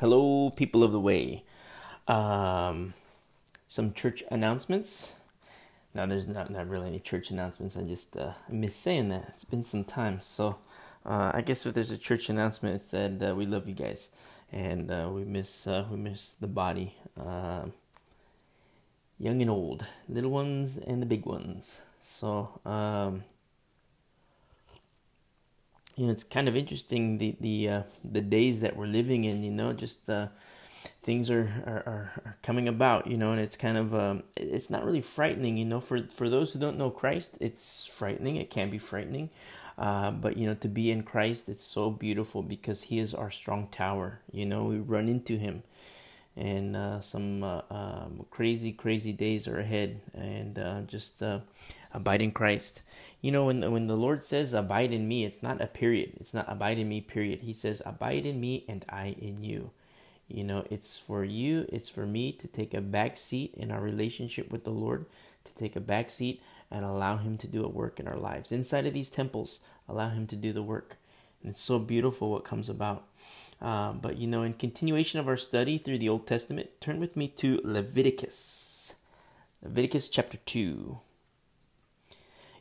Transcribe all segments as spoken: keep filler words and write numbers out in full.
Hello, people of the way. Um, some church announcements. Now, there's not, not really any church announcements. I just uh, miss saying that. It's been some time. So, uh, I guess if there's a church announcement, it's that uh, we love you guys. And uh, we miss uh, we miss the body. Uh, young and old. Little ones and the big ones. So, um, you know, it's kind of interesting the the uh, the days that we're living in. You know, just uh, things are, are, are coming about. You know, and it's kind of um, it's not really frightening. You know, for for those who don't know Christ, it's frightening. It can be frightening, uh, but you know, to be in Christ, it's so beautiful because He is our strong tower. You know, we run into Him, and uh, some uh, um, crazy crazy days are ahead, and uh, just. Uh, Abide in Christ. You know, when, when the Lord says abide in me, it's not a period. It's not abide in me, period. He says abide in me and I in you. You know, it's for you, it's for me to take a back seat in our relationship with the Lord, to take a back seat and allow Him to do a work in our lives. Inside of these temples, allow Him to do the work. And it's so beautiful what comes about. Uh, but, you know, in continuation of our study through the Old Testament, turn with me to Leviticus. Leviticus chapter two.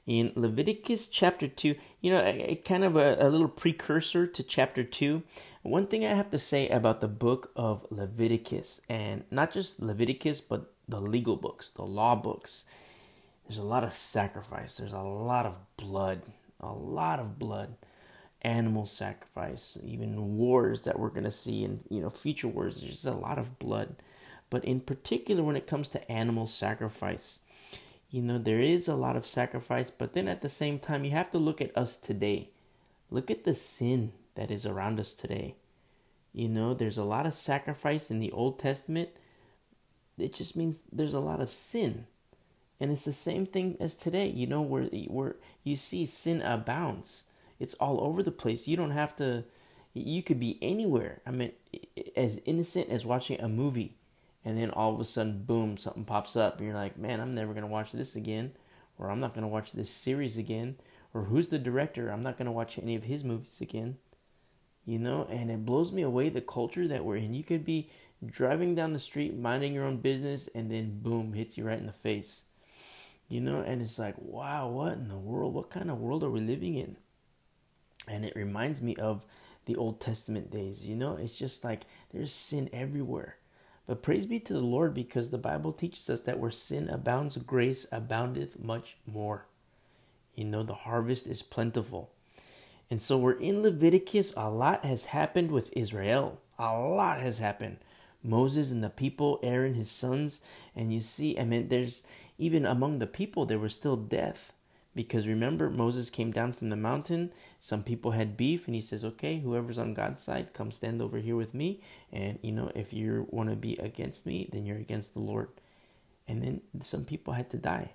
In Leviticus chapter two, you know, it kind of a, a little precursor to chapter two. One thing I have to say about the book of Leviticus, and not just Leviticus, but the legal books, the law books. There's a lot of sacrifice. There's a lot of blood, a lot of blood, animal sacrifice, even wars that we're going to see in, you know, future wars. There's just a lot of blood. But in particular, when it comes to animal sacrifice, you know, there is a lot of sacrifice, but then at the same time, you have to look at us today. Look at the sin that is around us today. You know, there's a lot of sacrifice in the Old Testament. It just means there's a lot of sin. And it's the same thing as today. You know, where, where you see sin abounds. It's all over the place. You don't have to, you could be anywhere. I mean, as innocent as watching a movie. And then all of a sudden, boom, something pops up. And you're like, man, I'm never going to watch this again. Or I'm not going to watch this series again. Or who's the director? I'm not going to watch any of his movies again. You know, and it blows me away the culture that we're in. You could be driving down the street, minding your own business, and then boom, hits you right in the face. You know, and it's like, wow, what in the world? What kind of world are we living in? And it reminds me of the Old Testament days. You know, it's just like there's sin everywhere. But praise be to the Lord, because the Bible teaches us that where sin abounds, grace aboundeth much more. You know, the harvest is plentiful. And so we're in Leviticus. A lot has happened with Israel. A lot has happened. Moses and the people, Aaron, his sons. And you see, I mean, there's even among the people, there was still death. Because remember, Moses came down from the mountain. Some people had beef, and he says, okay, whoever's on God's side, come stand over here with me. And, you know, if you want to be against me, then you're against the Lord. And then some people had to die.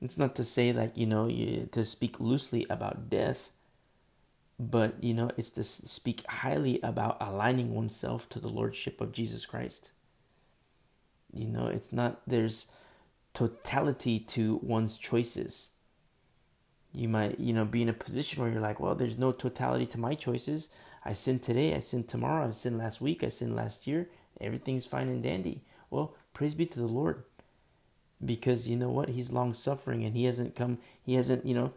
It's not to say, like, you know, you, to speak loosely about death. But, you know, it's to speak highly about aligning oneself to the Lordship of Jesus Christ. You know, it's not, there's totality to one's choices. You might, you know, be in a position where you're like, well, there's no totality to my choices. I sinned today, I sinned tomorrow, I sinned last week, I sinned last year. Everything's fine and dandy. Well, praise be to the Lord. Because you know what? He's long-suffering and he hasn't come, he hasn't, you know,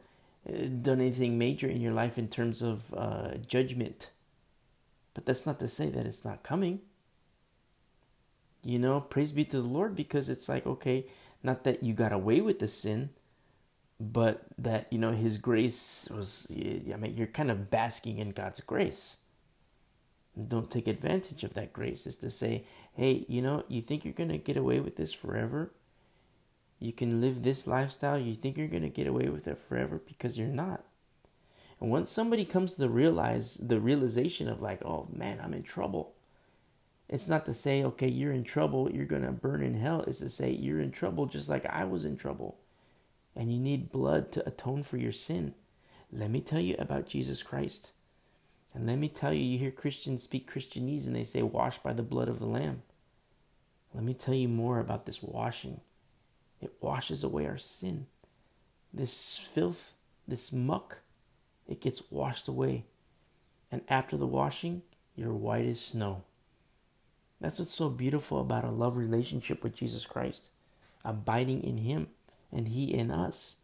done anything major in your life in terms of uh, judgment. But that's not to say that it's not coming. You know, praise be to the Lord, because it's like, okay, not that you got away with the sin, but that, you know, His grace was, I mean, you're kind of basking in God's grace. Don't take advantage of that grace. Is to say, hey, you know, you think you're going to get away with this forever? You can live this lifestyle. You think you're going to get away with it forever, because you're not. And once somebody comes to the realize, the realization of like, oh man, I'm in trouble. It's not to say, okay, you're in trouble, you're going to burn in hell. It's to say you're in trouble just like I was in trouble. And you need blood to atone for your sin. Let me tell you about Jesus Christ. And let me tell you, you hear Christians speak Christianese and they say, washed by the blood of the Lamb. Let me tell you more about this washing. It washes away our sin. This filth, this muck, it gets washed away. And after the washing, you're white as snow. That's what's so beautiful about a love relationship with Jesus Christ. Abiding in Him and He in us.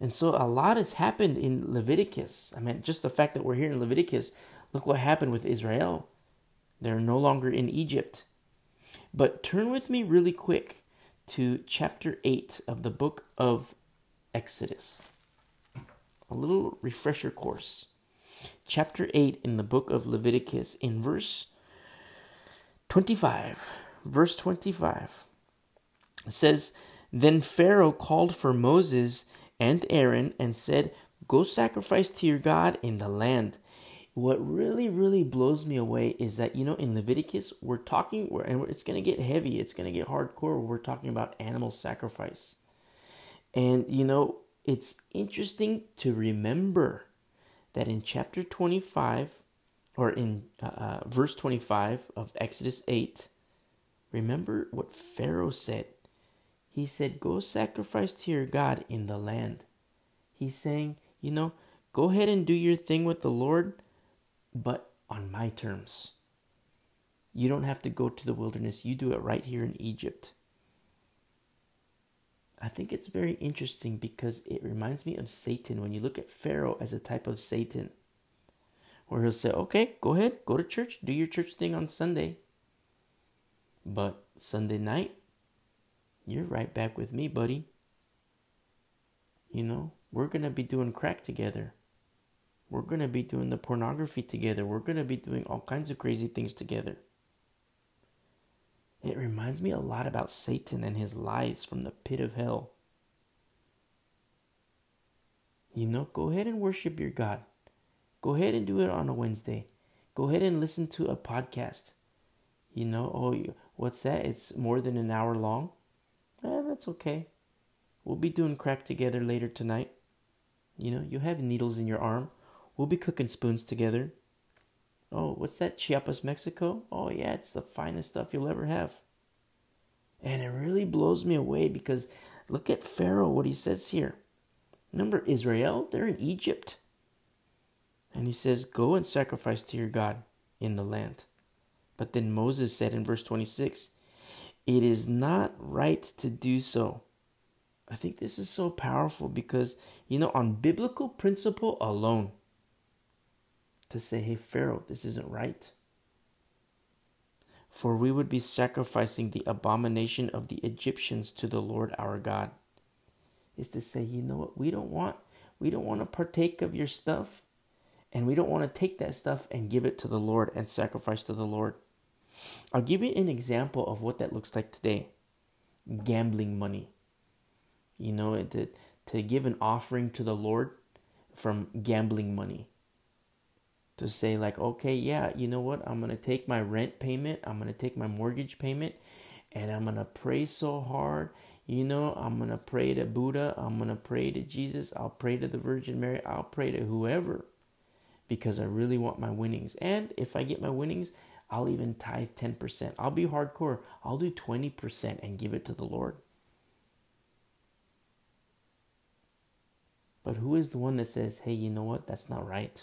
And so a lot has happened in Leviticus. I mean, just the fact that we're here in Leviticus, look what happened with Israel. They're no longer in Egypt. But turn with me really quick to chapter eight of the book of Exodus. A little refresher course. Chapter eight in the book of Leviticus in verse twenty-five. Verse twenty-five. It says, "Then Pharaoh called for Moses and Aaron and said, 'Go sacrifice to your God in the land.'" What really, really blows me away is that, you know, in Leviticus, we're talking, we're, and it's going to get heavy. It's going to get hardcore. We're talking about animal sacrifice. And, you know, it's interesting to remember that in chapter twenty-five, or in uh, uh, verse twenty-five of Exodus eight, remember what Pharaoh said. He said, "Go sacrifice to your God in the land." He's saying, you know, go ahead and do your thing with the Lord, but on my terms. You don't have to go to the wilderness. You do it right here in Egypt. I think it's very interesting because it reminds me of Satan. When you look at Pharaoh as a type of Satan, where he'll say, okay, go ahead, go to church, do your church thing on Sunday. But Sunday night, you're right back with me, buddy. You know, we're going to be doing crack together. We're going to be doing the pornography together. We're going to be doing all kinds of crazy things together. It reminds me a lot about Satan and his lies from the pit of hell. You know, go ahead and worship your God. Go ahead and do it on a Wednesday. Go ahead and listen to a podcast. You know, oh, what's that? It's more than an hour long. Eh, that's okay. We'll be doing crack together later tonight. You know, you have needles in your arm. We'll be cooking spoons together. Oh, what's that? Chiapas, Mexico? Oh, yeah, it's the finest stuff you'll ever have. And it really blows me away because look at Pharaoh, what he says here. Remember Israel? They're in Egypt. And he says, go and sacrifice to your God in the land. But then Moses said in verse twenty-six, "It is not right to do so." I think this is so powerful because, you know, on biblical principle alone, to say, hey, Pharaoh, this isn't right. "For we would be sacrificing the abomination of the Egyptians to the Lord our God." Is to say, you know what, we don't want, we don't want to partake of your stuff, and we don't want to take that stuff and give it to the Lord and sacrifice to the Lord. I'll give you an example of what that looks like today. Gambling money. You know, to, to give an offering to the Lord from gambling money. To say like, okay, yeah, you know what? I'm going to take my rent payment. I'm going to take my mortgage payment. And I'm going to pray so hard. You know, I'm going to pray to Buddha. I'm going to pray to Jesus. I'll pray to the Virgin Mary. I'll pray to whoever. Because I really want my winnings. And if I get my winnings, I'll even tithe ten percent. I'll be hardcore. I'll do twenty percent and give it to the Lord. But who is the one that says, hey, you know what? That's not right.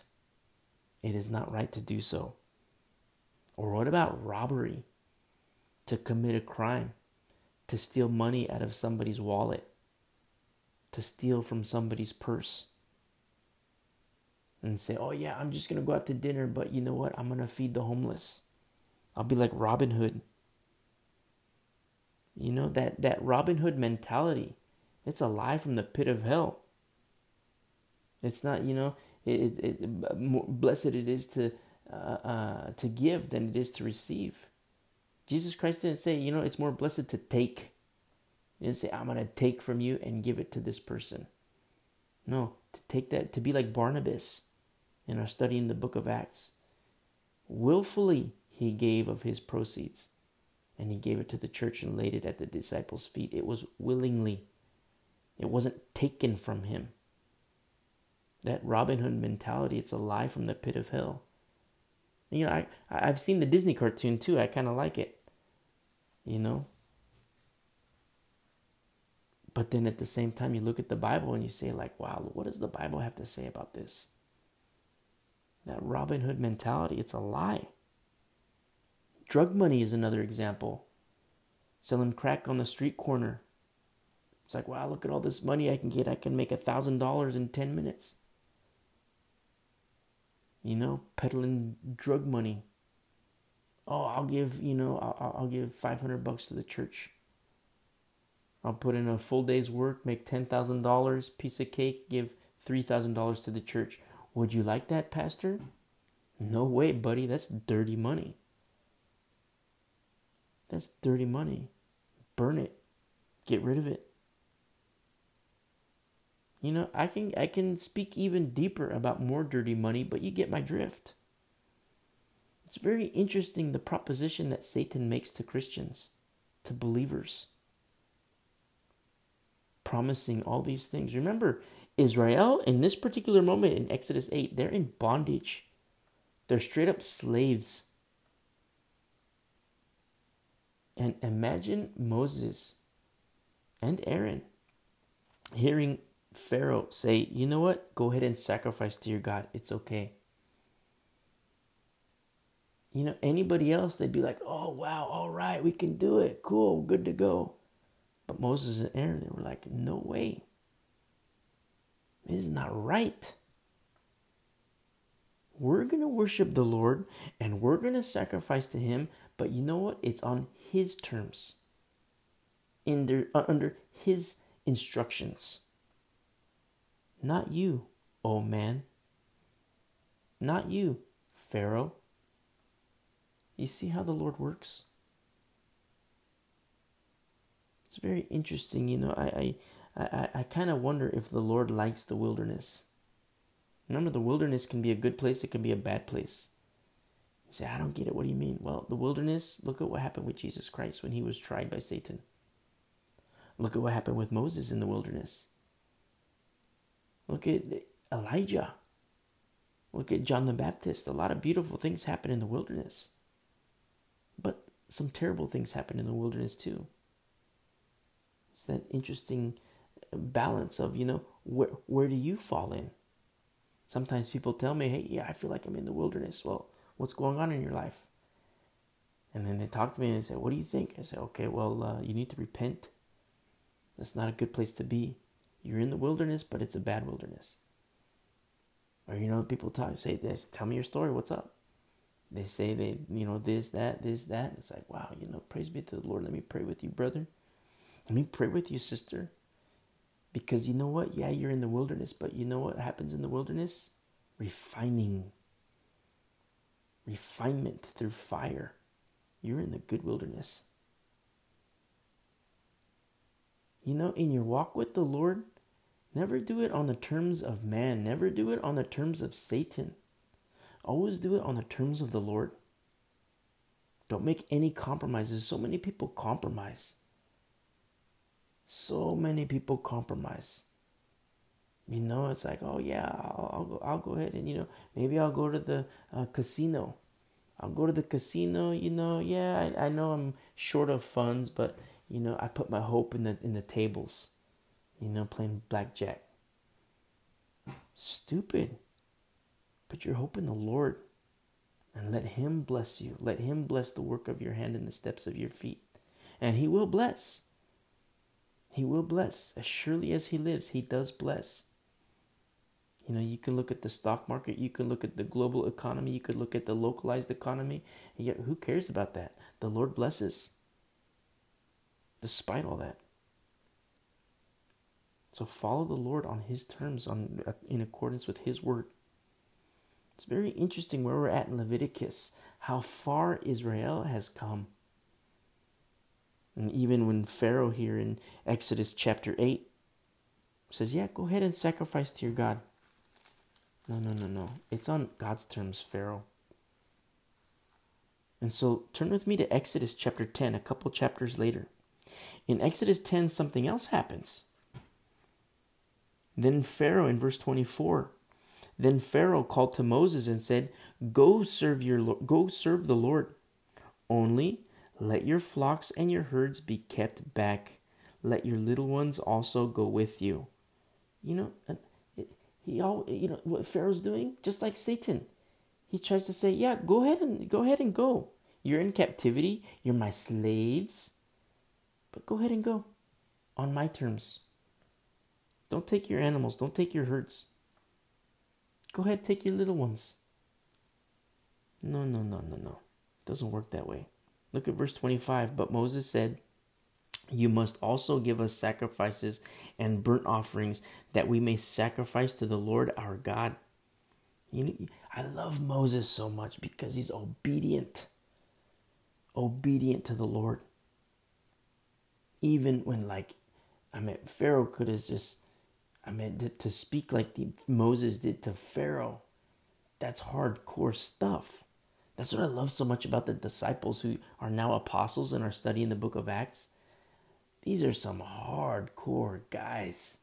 It is not right to do so. Or what about robbery? To commit a crime. To steal money out of somebody's wallet. To steal from somebody's purse. And say, oh yeah, I'm just going to go out to dinner, but you know what? I'm going to feed the homeless. I'll be like Robin Hood. You know, that, that Robin Hood mentality. It's a lie from the pit of hell. It's not, you know, it, it, it, more blessed it is to uh, uh, to give than it is to receive. Jesus Christ didn't say, you know, it's more blessed to take. He didn't say, I'm going to take from you and give it to this person. No, to take that, to be like Barnabas in our study in the book of Acts. Willfully, he gave of his proceeds and he gave it to the church and laid it at the disciples' feet. It was willingly. It wasn't taken from him. That Robin Hood mentality, it's a lie from the pit of hell. You know, I, I've seen the Disney cartoon too. I kind of like it, you know. But then at the same time, you look at the Bible and you say like, wow, what does the Bible have to say about this? That Robin Hood mentality, it's a lie. Drug money is another example. Selling crack on the street corner. It's like, wow, look at all this money I can get. I can make a thousand dollars in ten minutes. You know, peddling drug money. Oh, I'll give, you know, I'll, I'll give five hundred bucks to the church. I'll put in a full day's work, make ten thousand dollars, piece of cake, give three thousand dollars to the church. Would you like that, Pastor? No way, buddy. That's dirty money. That's dirty money. Burn it. Get rid of it. You know, I can I can speak even deeper about more dirty money, but you get my drift. It's very interesting, the proposition that Satan makes to Christians, to believers, promising all these things. Remember, Israel, in this particular moment in Exodus eight, they're in bondage. They're straight up slaves. And imagine Moses and Aaron hearing Pharaoh say, you know what? Go ahead and sacrifice to your God. It's okay. You know, anybody else, they'd be like, oh, wow, all right, we can do it. Cool, good to go. But Moses and Aaron, they were like, no way. This is not right. We're going to worship the Lord and we're going to sacrifice to him. But you know what? It's on his terms. In their, uh, under his instructions. Not you, oh man. Not you, Pharaoh. You see how the Lord works? It's very interesting, you know. I I, I, I kind of wonder if the Lord likes the wilderness. Remember, the wilderness can be a good place. It can be a bad place. You say, I don't get it. What do you mean? Well, the wilderness, look at what happened with Jesus Christ when he was tried by Satan. Look at what happened with Moses in the wilderness. Look at Elijah. Look at John the Baptist. A lot of beautiful things happen in the wilderness. But some terrible things happen in the wilderness too. It's that interesting balance of, you know, where where do you fall in? Sometimes people tell me, hey, yeah, I feel like I'm in the wilderness. Well, what's going on in your life? And then they talk to me and they say, what do you think? I say, okay, well, uh, you need to repent. That's not a good place to be. You're in the wilderness, but it's a bad wilderness. Or, you know, people talk, say this, tell me your story, what's up? They say they, you know, this, that, this, that. It's like, wow, you know, praise be to the Lord. Let me pray with you, brother. Let me pray with you, sister. Because you know what? Yeah, you're in the wilderness, but you know what happens in the wilderness? Refining. Refinement through fire. You're in the good wilderness. You know, in your walk with the Lord, never do it on the terms of man. Never do it on the terms of Satan. Always do it on the terms of the Lord. Don't make any compromises. So many people compromise. So many people compromise. You know, it's like, oh yeah, I'll, I'll, go, I'll go ahead and, you know, maybe I'll go to the uh, casino. I'll go to the casino, you know, yeah, I, I know I'm short of funds, but, you know, I put my hope in the in the tables, you know, playing blackjack. Stupid. Put your hope in the Lord and let him bless you. Let him bless the work of your hand and the steps of your feet. And he will bless. He will bless. As surely as he lives, he does bless. You know, you can look at the stock market. You can look at the global economy. You could look at the localized economy. And yet, who cares about that? The Lord blesses. Despite all that. So follow the Lord on his terms, on in accordance with his word. It's very interesting where we're at in Leviticus, how far Israel has come. And even when Pharaoh here in Exodus chapter eight says, yeah, go ahead and sacrifice to your God. No, no, no, no. It's on God's terms, Pharaoh. And so turn with me to Exodus chapter ten, a couple chapters later. In Exodus ten, something else happens. Then Pharaoh, in verse twenty-four, then Pharaoh called to Moses and said, Go serve your, go serve the Lord. Only let your flocks and your herds be kept back. Let your little ones also go with you. You know, he all you know what Pharaoh's doing, just like Satan. He tries to say, yeah, go ahead and go ahead and go. You're in captivity. You're my slaves. But go ahead and go on my terms. Don't take your animals. Don't take your herds. Go ahead, take your little ones. No, no, no, no, no. It doesn't work that way. Look at verse twenty-five. But Moses said, you must also give us sacrifices and burnt offerings that we may sacrifice to the Lord our God. You know, I love Moses so much because he's obedient. Obedient to the Lord. Even when like, I mean, Pharaoh could have just, I mean, to speak like the, Moses did to Pharaoh. That's hardcore stuff. That's what I love so much about the disciples who are now apostles and are studying the book of Acts. These are some hardcore guys.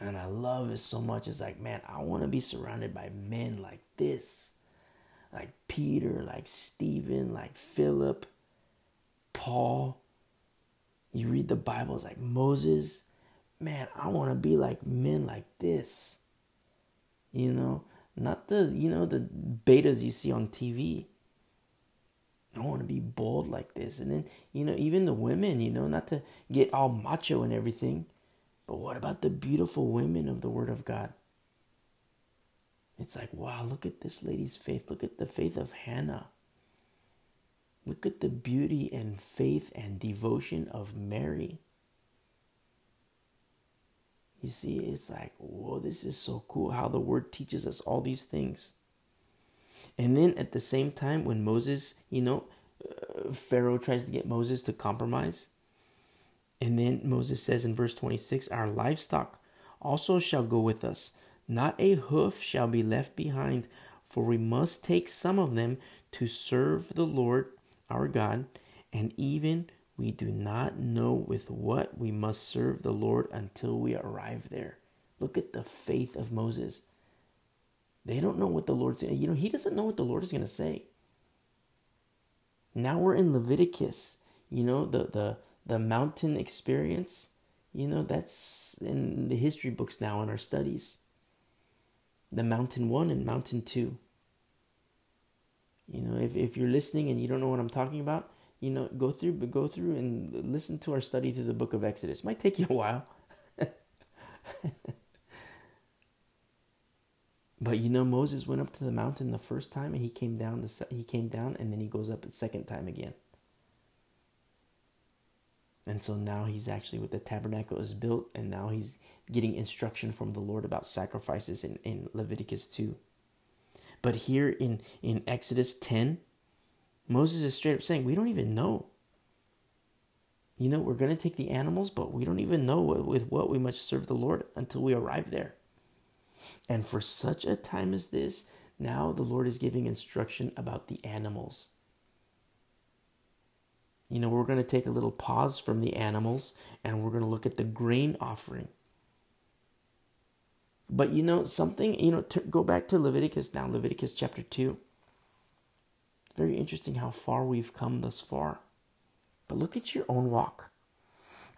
And I love it so much. It's like, man, I want to be surrounded by men like this. Like Peter, like Stephen, like Philip, Paul. You read the Bible, it's like Moses. Man, I want to be like men like this. You know, not the, you know, the betas you see on T V. I want to be bold like this. And then, you know, even the women, you know, not to get all macho and everything. But what about the beautiful women of the Word of God? It's like, wow, look at this lady's faith. Look at the faith of Hannah. Look at the beauty and faith and devotion of Mary. You see, it's like, whoa, this is so cool how the Word teaches us all these things. And then at the same time, when Moses, you know, uh, Pharaoh tries to get Moses to compromise. And then Moses says in verse twenty-six, our livestock also shall go with us. Not a hoof shall be left behind, for we must take some of them to serve the Lord our God. And even we do not know with what we must serve the Lord until we arrive there. Look at the faith of Moses. They don't know what the Lord's, you know, he doesn't know what the Lord is going to say. Now we're in Leviticus, you know, the, the, the mountain experience, you know, that's in the history books now in our studies. The mountain one and mountain two. You know, if, if you're listening and you don't know what I'm talking about, you know, go through, go through and listen to our study through the book of Exodus. It might take you a while. But you know, Moses went up to the mountain the first time, and he came down. The he came down, and then he goes up the second time again. And so now he's actually with the tabernacle is built, and now he's getting instruction from the Lord about sacrifices in, in Leviticus two. But here in in Exodus ten, Moses is straight up saying, "We don't even know. You know, we're going to take the animals, but we don't even know what, with what we must serve the Lord until we arrive there." And for such a time as this, now the Lord is giving instruction about the animals. You know, we're going to take a little pause from the animals and we're going to look at the grain offering. But you know, something, you know, to go back to Leviticus now, Leviticus chapter two. Very interesting how far we've come thus far. But look at your own walk.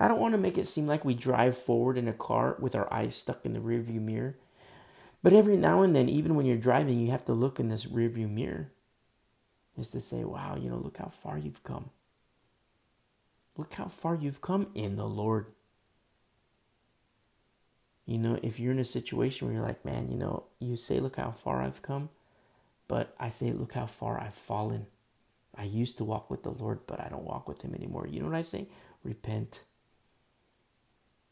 I don't want to make it seem like we drive forward in a car with our eyes stuck in the rearview mirror. But every now and then, even when you're driving, you have to look in this rearview mirror. Is to say, wow, you know, look how far you've come. Look how far you've come in the Lord. You know, if you're in a situation where you're like, man, you know, you say, look how far I've come. But I say, look how far I've fallen. I used to walk with the Lord, but I don't walk with Him anymore. You know what I say? Repent.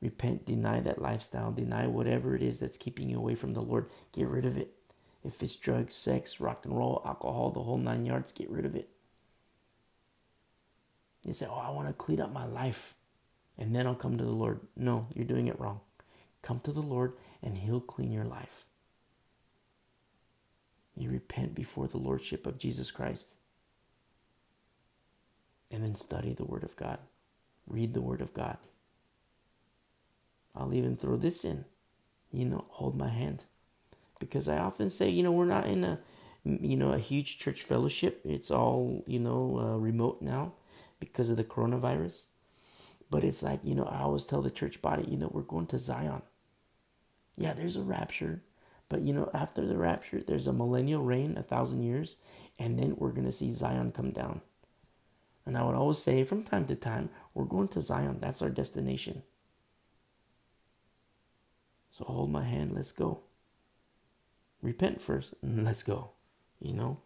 Repent, deny that lifestyle, deny whatever it is that's keeping you away from the Lord. Get rid of it. If it's drugs, sex, rock and roll, alcohol, the whole nine yards, get rid of it. You say, oh, I want to clean up my life and then I'll come to the Lord. No, you're doing it wrong. Come to the Lord and He'll clean your life. You repent before the Lordship of Jesus Christ. And then study the Word of God. Read the Word of God. I'll even throw this in, you know, hold my hand. Because I often say, you know, we're not in a, you know, a huge church fellowship. It's all, you know, uh, remote now because of the coronavirus. But it's like, you know, I always tell the church body, you know, we're going to Zion. Yeah, there's a rapture. But, you know, after the rapture, there's a millennial reign, a thousand years. And then we're going to see Zion come down. And I would always say, from time to time, we're going to Zion. That's our destination. So hold my hand. Let's go. Repent first. And let's go. You know?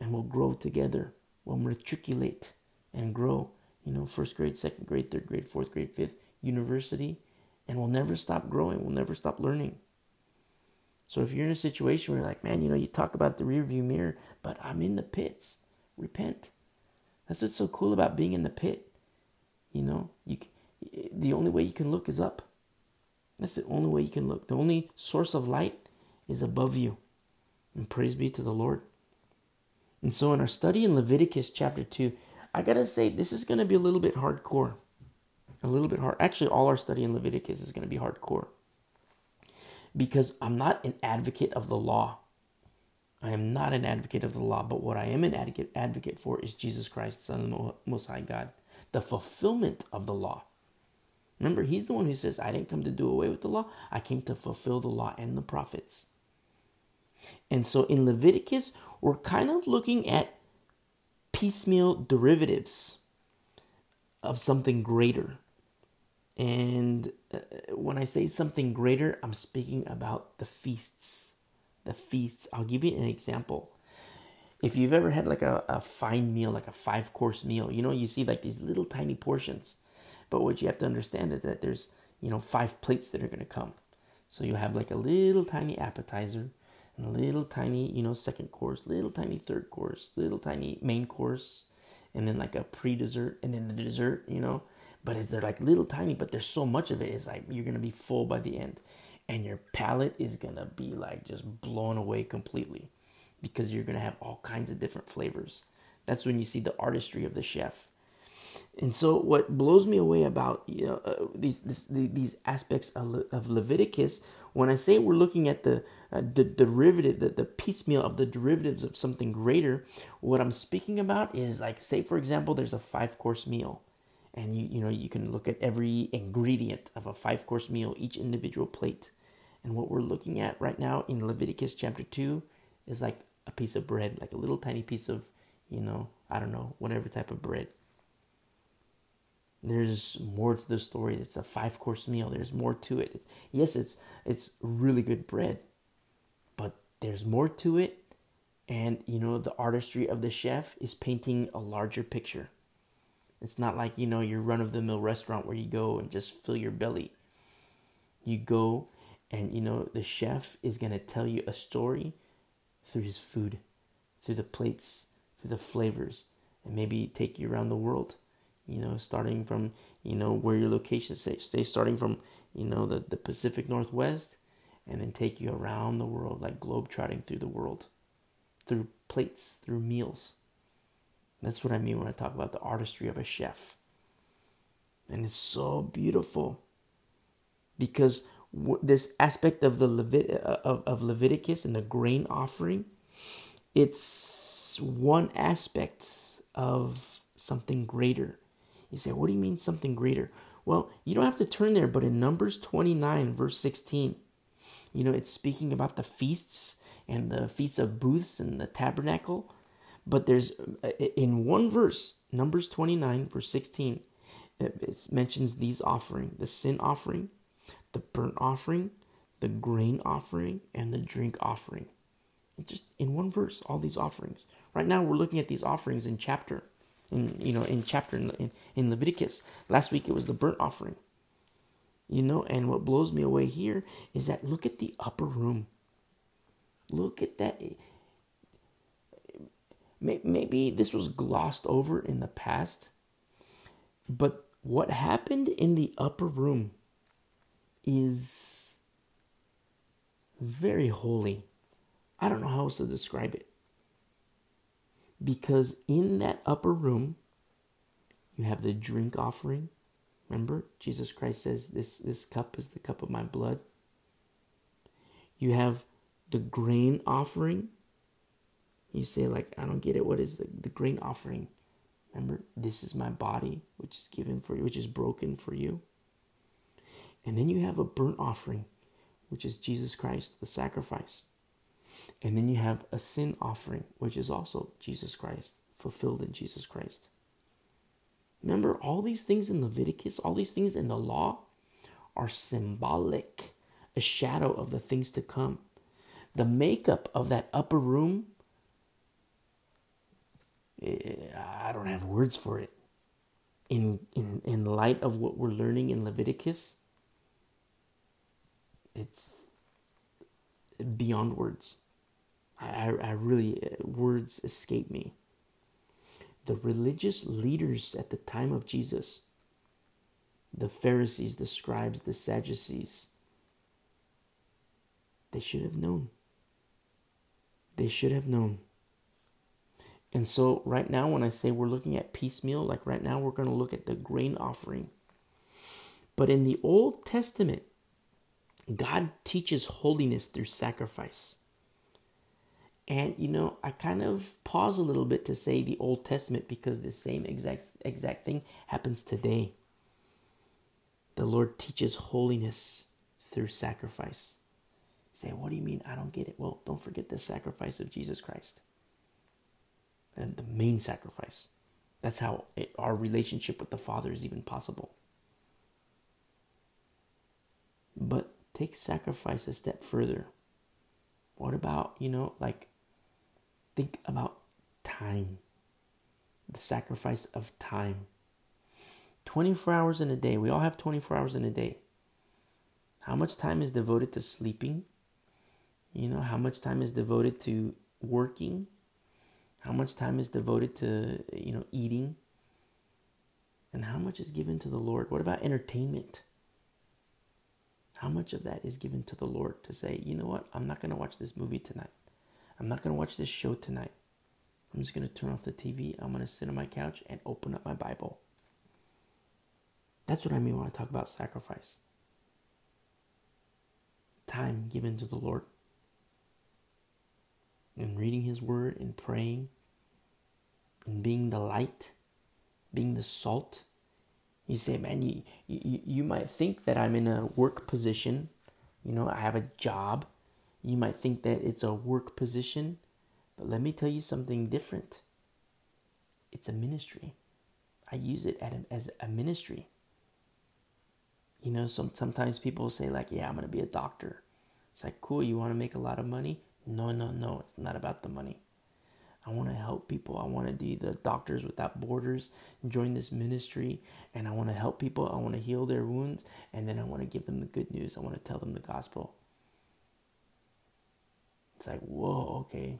And we'll grow together. We'll matriculate and grow. You know, first grade, second grade, third grade, fourth grade, fifth, university. And we'll never stop growing. We'll never stop learning. So if you're in a situation where you're like, man, you know, you talk about the rearview mirror, but I'm in the pits. Repent. That's what's so cool about being in the pit. You know, you the only way you can look is up. That's the only way you can look. The only source of light is above you. And praise be to the Lord. And so in our study in Leviticus chapter two, I got to say, this is going to be a little bit hardcore. A little bit hard. Actually, all our study in Leviticus is going to be hardcore. Because I'm not an advocate of the law. I am not an advocate of the law. But what I am an advocate, advocate for is Jesus Christ, Son of the Most High God. The fulfillment of the law. Remember, he's the one who says, I didn't come to do away with the law. I came to fulfill the law and the prophets. And so in Leviticus, we're kind of looking at piecemeal derivatives of something greater. And uh, when I say something greater, I'm speaking about the feasts. The feasts. I'll give you an example. If you've ever had like a, a fine meal, like a five-course meal, you know, you see like these little tiny portions. But what you have to understand is that there's, you know, five plates that are going to come. So you have like a little tiny appetizer, and a little tiny, you know, second course, little tiny third course, little tiny main course, and then like a pre-dessert, and then the dessert, you know. But as they're like little tiny, but there's so much of it, it's like you're going to be full by the end. And your palate is going to be like just blown away completely because you're going to have all kinds of different flavors. That's when you see the artistry of the chef. And so what blows me away about, you know, uh, these this, these aspects of, Le- of Leviticus, when I say we're looking at the, uh, the derivative, the, the piecemeal of the derivatives of something greater, what I'm speaking about is like, say, for example, there's a five-course meal. And, you you know, you can look at every ingredient of a five-course meal, each individual plate. And what we're looking at right now in Leviticus chapter two is like a piece of bread, like a little tiny piece of, you know, I don't know, whatever type of bread. There's more to the story. It's a five-course meal. There's more to it. It's, yes, it's it's really good bread, but there's more to it. And, you know, the artistry of the chef is painting a larger picture. It's not like, you know, your run-of-the-mill restaurant where you go and just fill your belly. You go and, you know, the chef is going to tell you a story through his food, through the plates, through the flavors, and maybe take you around the world. You know, starting from, you know, where your location is, say, say starting from, you know, the, the Pacific Northwest, and then take you around the world, like globetrotting through the world, through plates, through meals. That's what I mean when I talk about the artistry of a chef. And it's so beautiful because w- this aspect of the Levit- of, of Leviticus and the grain offering, it's one aspect of something greater. You say, what do you mean something greater? Well, you don't have to turn there, but in Numbers twenty-nine, verse sixteen, you know, it's speaking about the feasts and the feasts of booths and the tabernacle. But there's, in one verse, Numbers twenty-nine, verse sixteen, it mentions these offering, the sin offering, the burnt offering, the grain offering, and the drink offering. It's just in one verse, all these offerings. Right now, we're looking at these offerings in chapter. In you know, in chapter in, in Leviticus, last week it was the burnt offering. You know, and what blows me away here is that look at the upper room. Look at that. Maybe this was glossed over in the past, but what happened in the upper room is very holy. I don't know how else to describe it. Because in that upper room, you have the drink offering. Remember, Jesus Christ says, this, this cup is the cup of my blood. You have the grain offering. You say, like, I don't get it. What is the, the grain offering? Remember, this is my body, which is given for you, which is broken for you. And then you have a burnt offering, which is Jesus Christ, the sacrifice. And then you have a sin offering, which is also Jesus Christ, fulfilled in Jesus Christ. Remember, all these things in Leviticus, all these things in the law are symbolic, a shadow of the things to come. The makeup of that upper room, I don't have words for it. In, in, in light of what we're learning in Leviticus, it's beyond words. I, I really, words escape me. The religious leaders at the time of Jesus, the Pharisees, the scribes, the Sadducees, they should have known. They should have known. And so right now when I say we're looking at piecemeal, like right now we're going to look at the grain offering. But in the Old Testament, God teaches holiness through sacrifice. And, you know, I kind of pause a little bit to say the Old Testament because the same exact exact thing happens today. The Lord teaches holiness through sacrifice. You say, what do you mean? I don't get it. Well, don't forget the sacrifice of Jesus Christ. And the main sacrifice. That's how it, our relationship with the Father is even possible. But take sacrifice a step further. What about, you know, like, think about time, the sacrifice of time. twenty-four hours in a day. We all have twenty-four hours in a day. How much time is devoted to sleeping? You know, how much time is devoted to working? How much time is devoted to, you know, eating? And how much is given to the Lord? What about entertainment? How much of that is given to the Lord to say, you know what, I'm not going to watch this movie tonight. I'm not going to watch this show tonight. I'm just going to turn off the T V. I'm going to sit on my couch and open up my Bible. That's what I mean when I talk about sacrifice. Time given to the Lord. In reading His Word, in praying, in being the light, being the salt. You say, man, you, you you might think that I'm in a work position. You know, I have a job. You might think that it's a work position. But let me tell you something different. It's a ministry. I use it as a ministry. You know, some, sometimes people say like, yeah, I'm going to be a doctor. It's like, cool, you want to make a lot of money? No, no, no, it's not about the money. I want to help people. I want to do the Doctors Without Borders, join this ministry, and I want to help people. I want to heal their wounds, and then I want to give them the good news. I want to tell them the gospel. It's like, whoa, okay.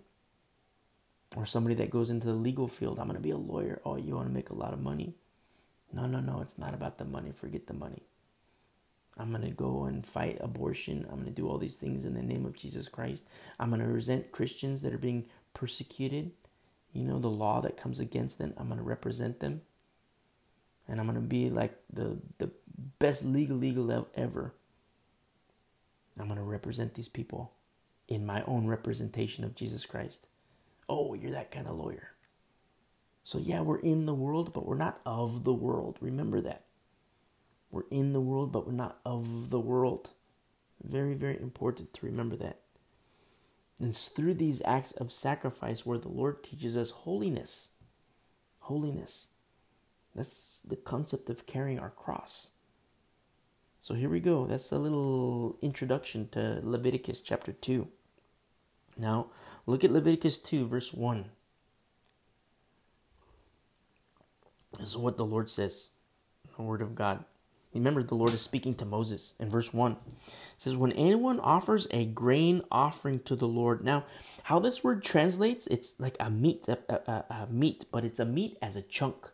Or somebody that goes into the legal field. I'm going to be a lawyer. Oh, you want to make a lot of money? No, no, no, it's not about the money. Forget the money. I'm going to go and fight abortion. I'm going to do all these things in the name of Jesus Christ. I'm going to resent Christians that are being persecuted, you know, the law that comes against them. I'm going to represent them. And I'm going to be like the, the best legal legal ever. I'm going to represent these people in my own representation of Jesus Christ. Oh, you're that kind of lawyer. So yeah, we're in the world, but we're not of the world. Remember that. We're in the world, but we're not of the world. Very, very important to remember that. And it's through these acts of sacrifice where the Lord teaches us holiness. Holiness. That's the concept of carrying our cross. So here we go. That's a little introduction to Leviticus chapter two. Now, look at Leviticus two, verse one. This is what the Lord says, the Word of God. Remember, the Lord is speaking to Moses in verse one. It says, when anyone offers a grain offering to the Lord. Now, how this word translates, it's like a meat, a, a, a meat, but it's a meat as a chunk.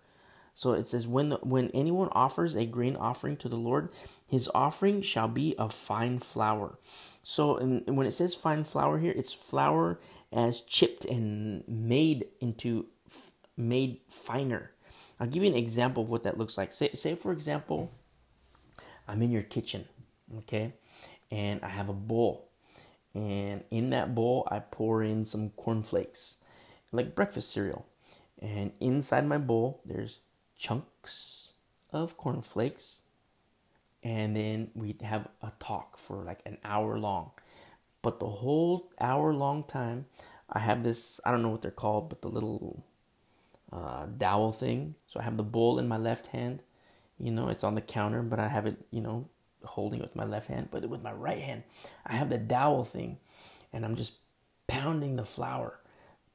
So it says, when, the, when anyone offers a grain offering to the Lord, his offering shall be of fine flour. So and, and when it says fine flour here, it's flour as chipped and made into, f- made finer. I'll give you an example of what that looks like. Say, say for example, I'm in your kitchen, okay, and I have a bowl, and in that bowl, I pour in some cornflakes, like breakfast cereal, and inside my bowl, there's chunks of cornflakes, and then we have a talk for like an hour long, but the whole hour long time, I have this, I don't know what they're called, but the little uh, dowel thing. So I have the bowl in my left hand, you know, it's on the counter, but I have it, you know, holding with my left hand. But with my right hand, I have the dowel thing, and I'm just pounding the flour,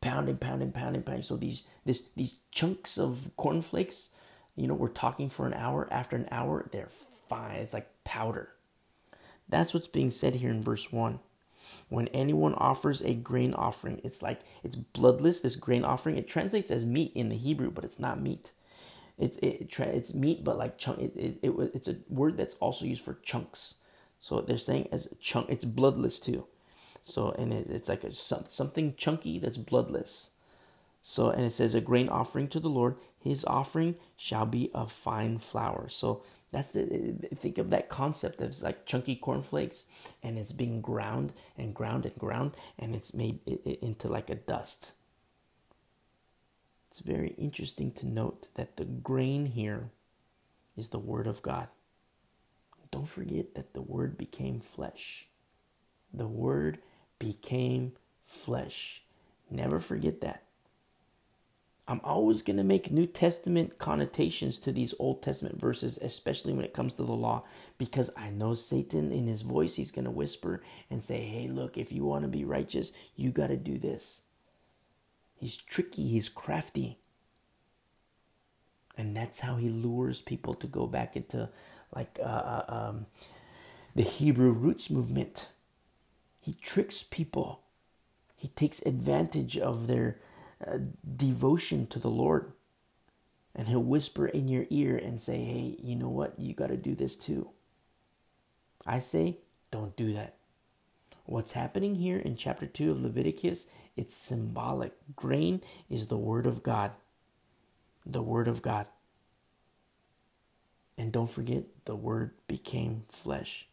pounding, pounding, pounding, pounding. So these this these chunks of cornflakes, you know, we're talking for an hour. After an hour, they're fine. It's like powder. That's what's being said here in verse one. When anyone offers a grain offering, it's like, it's bloodless, this grain offering. It translates as meat in the Hebrew, but it's not meat. It's it, it's meat, but like chunk. It, it, it It's a word that's also used for chunks. So they're saying as chunk, it's bloodless too. So, and it, it's like a, something chunky that's bloodless. So, and it says a grain offering to the Lord, his offering shall be of fine flour. So that's the, think of that concept of like chunky cornflakes, and it's being ground and ground and ground, and it's made into like a dust. It's very interesting to note that the grain here is the word of God. Don't forget that the word became flesh. The word became flesh. Never forget that. I'm always going to make New Testament connotations to these Old Testament verses, especially when it comes to the law, because I know Satan in his voice, he's going to whisper and say, hey, look, if you want to be righteous, you got to do this. He's tricky, he's crafty. And that's how he lures people to go back into like uh, um, the Hebrew roots movement. He tricks people. He takes advantage of their Uh, devotion to the Lord, and he'll whisper in your ear and say, hey, you know what, you got to do this too. I say, don't do that. What's happening here in chapter two of Leviticus, it's symbolic. Grain is the word of God, the word of God. And don't forget, the word became flesh.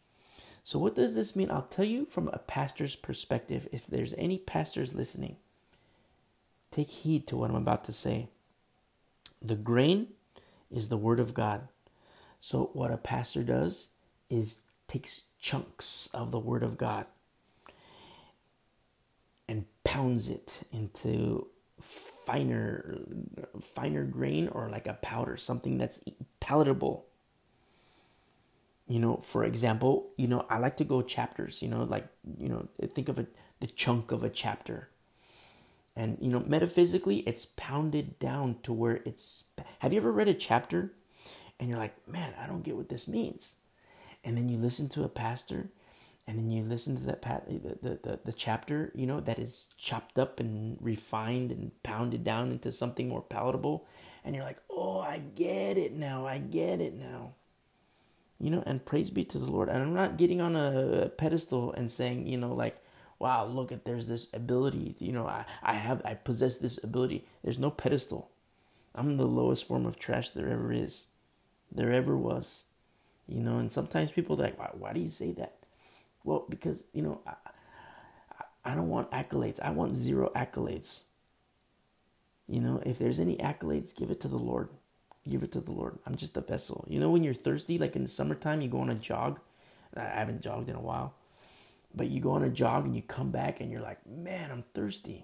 So what does this mean? I'll tell you from a pastor's perspective, if there's any pastors listening, take heed to what I'm about to say. The grain is the word of God. So what a pastor does is takes chunks of the word of God and pounds it into finer, finer grain, or like a powder, something that's palatable. You know, for example, you know, I like to go chapters, you know, like, you know, think of a, the chunk of a chapter. And, you know, metaphysically, it's pounded down to where it's... Have you ever read a chapter and you're like, man, I don't get what this means? And then you listen to a pastor, and then you listen to that pa- the, the, the, the chapter, you know, that is chopped up and refined and pounded down into something more palatable. And you're like, oh, I get it now. I get it now. You know, and praise be to the Lord. And I'm not getting on a pedestal and saying, you know, like, wow, look at, there's this ability, you know, I, I have, I possess this ability. There's no pedestal. I'm the lowest form of trash there ever is, there ever was, you know, and sometimes people are like, why, why do you say that? Well, because, you know, I, I, I don't want accolades. I want zero accolades. You know, if there's any accolades, give it to the Lord, give it to the Lord. I'm just a vessel. You know, when you're thirsty, like in the summertime, you go on a jog. I haven't jogged in a while. But you go on a jog and you come back and you're like, man, I'm thirsty.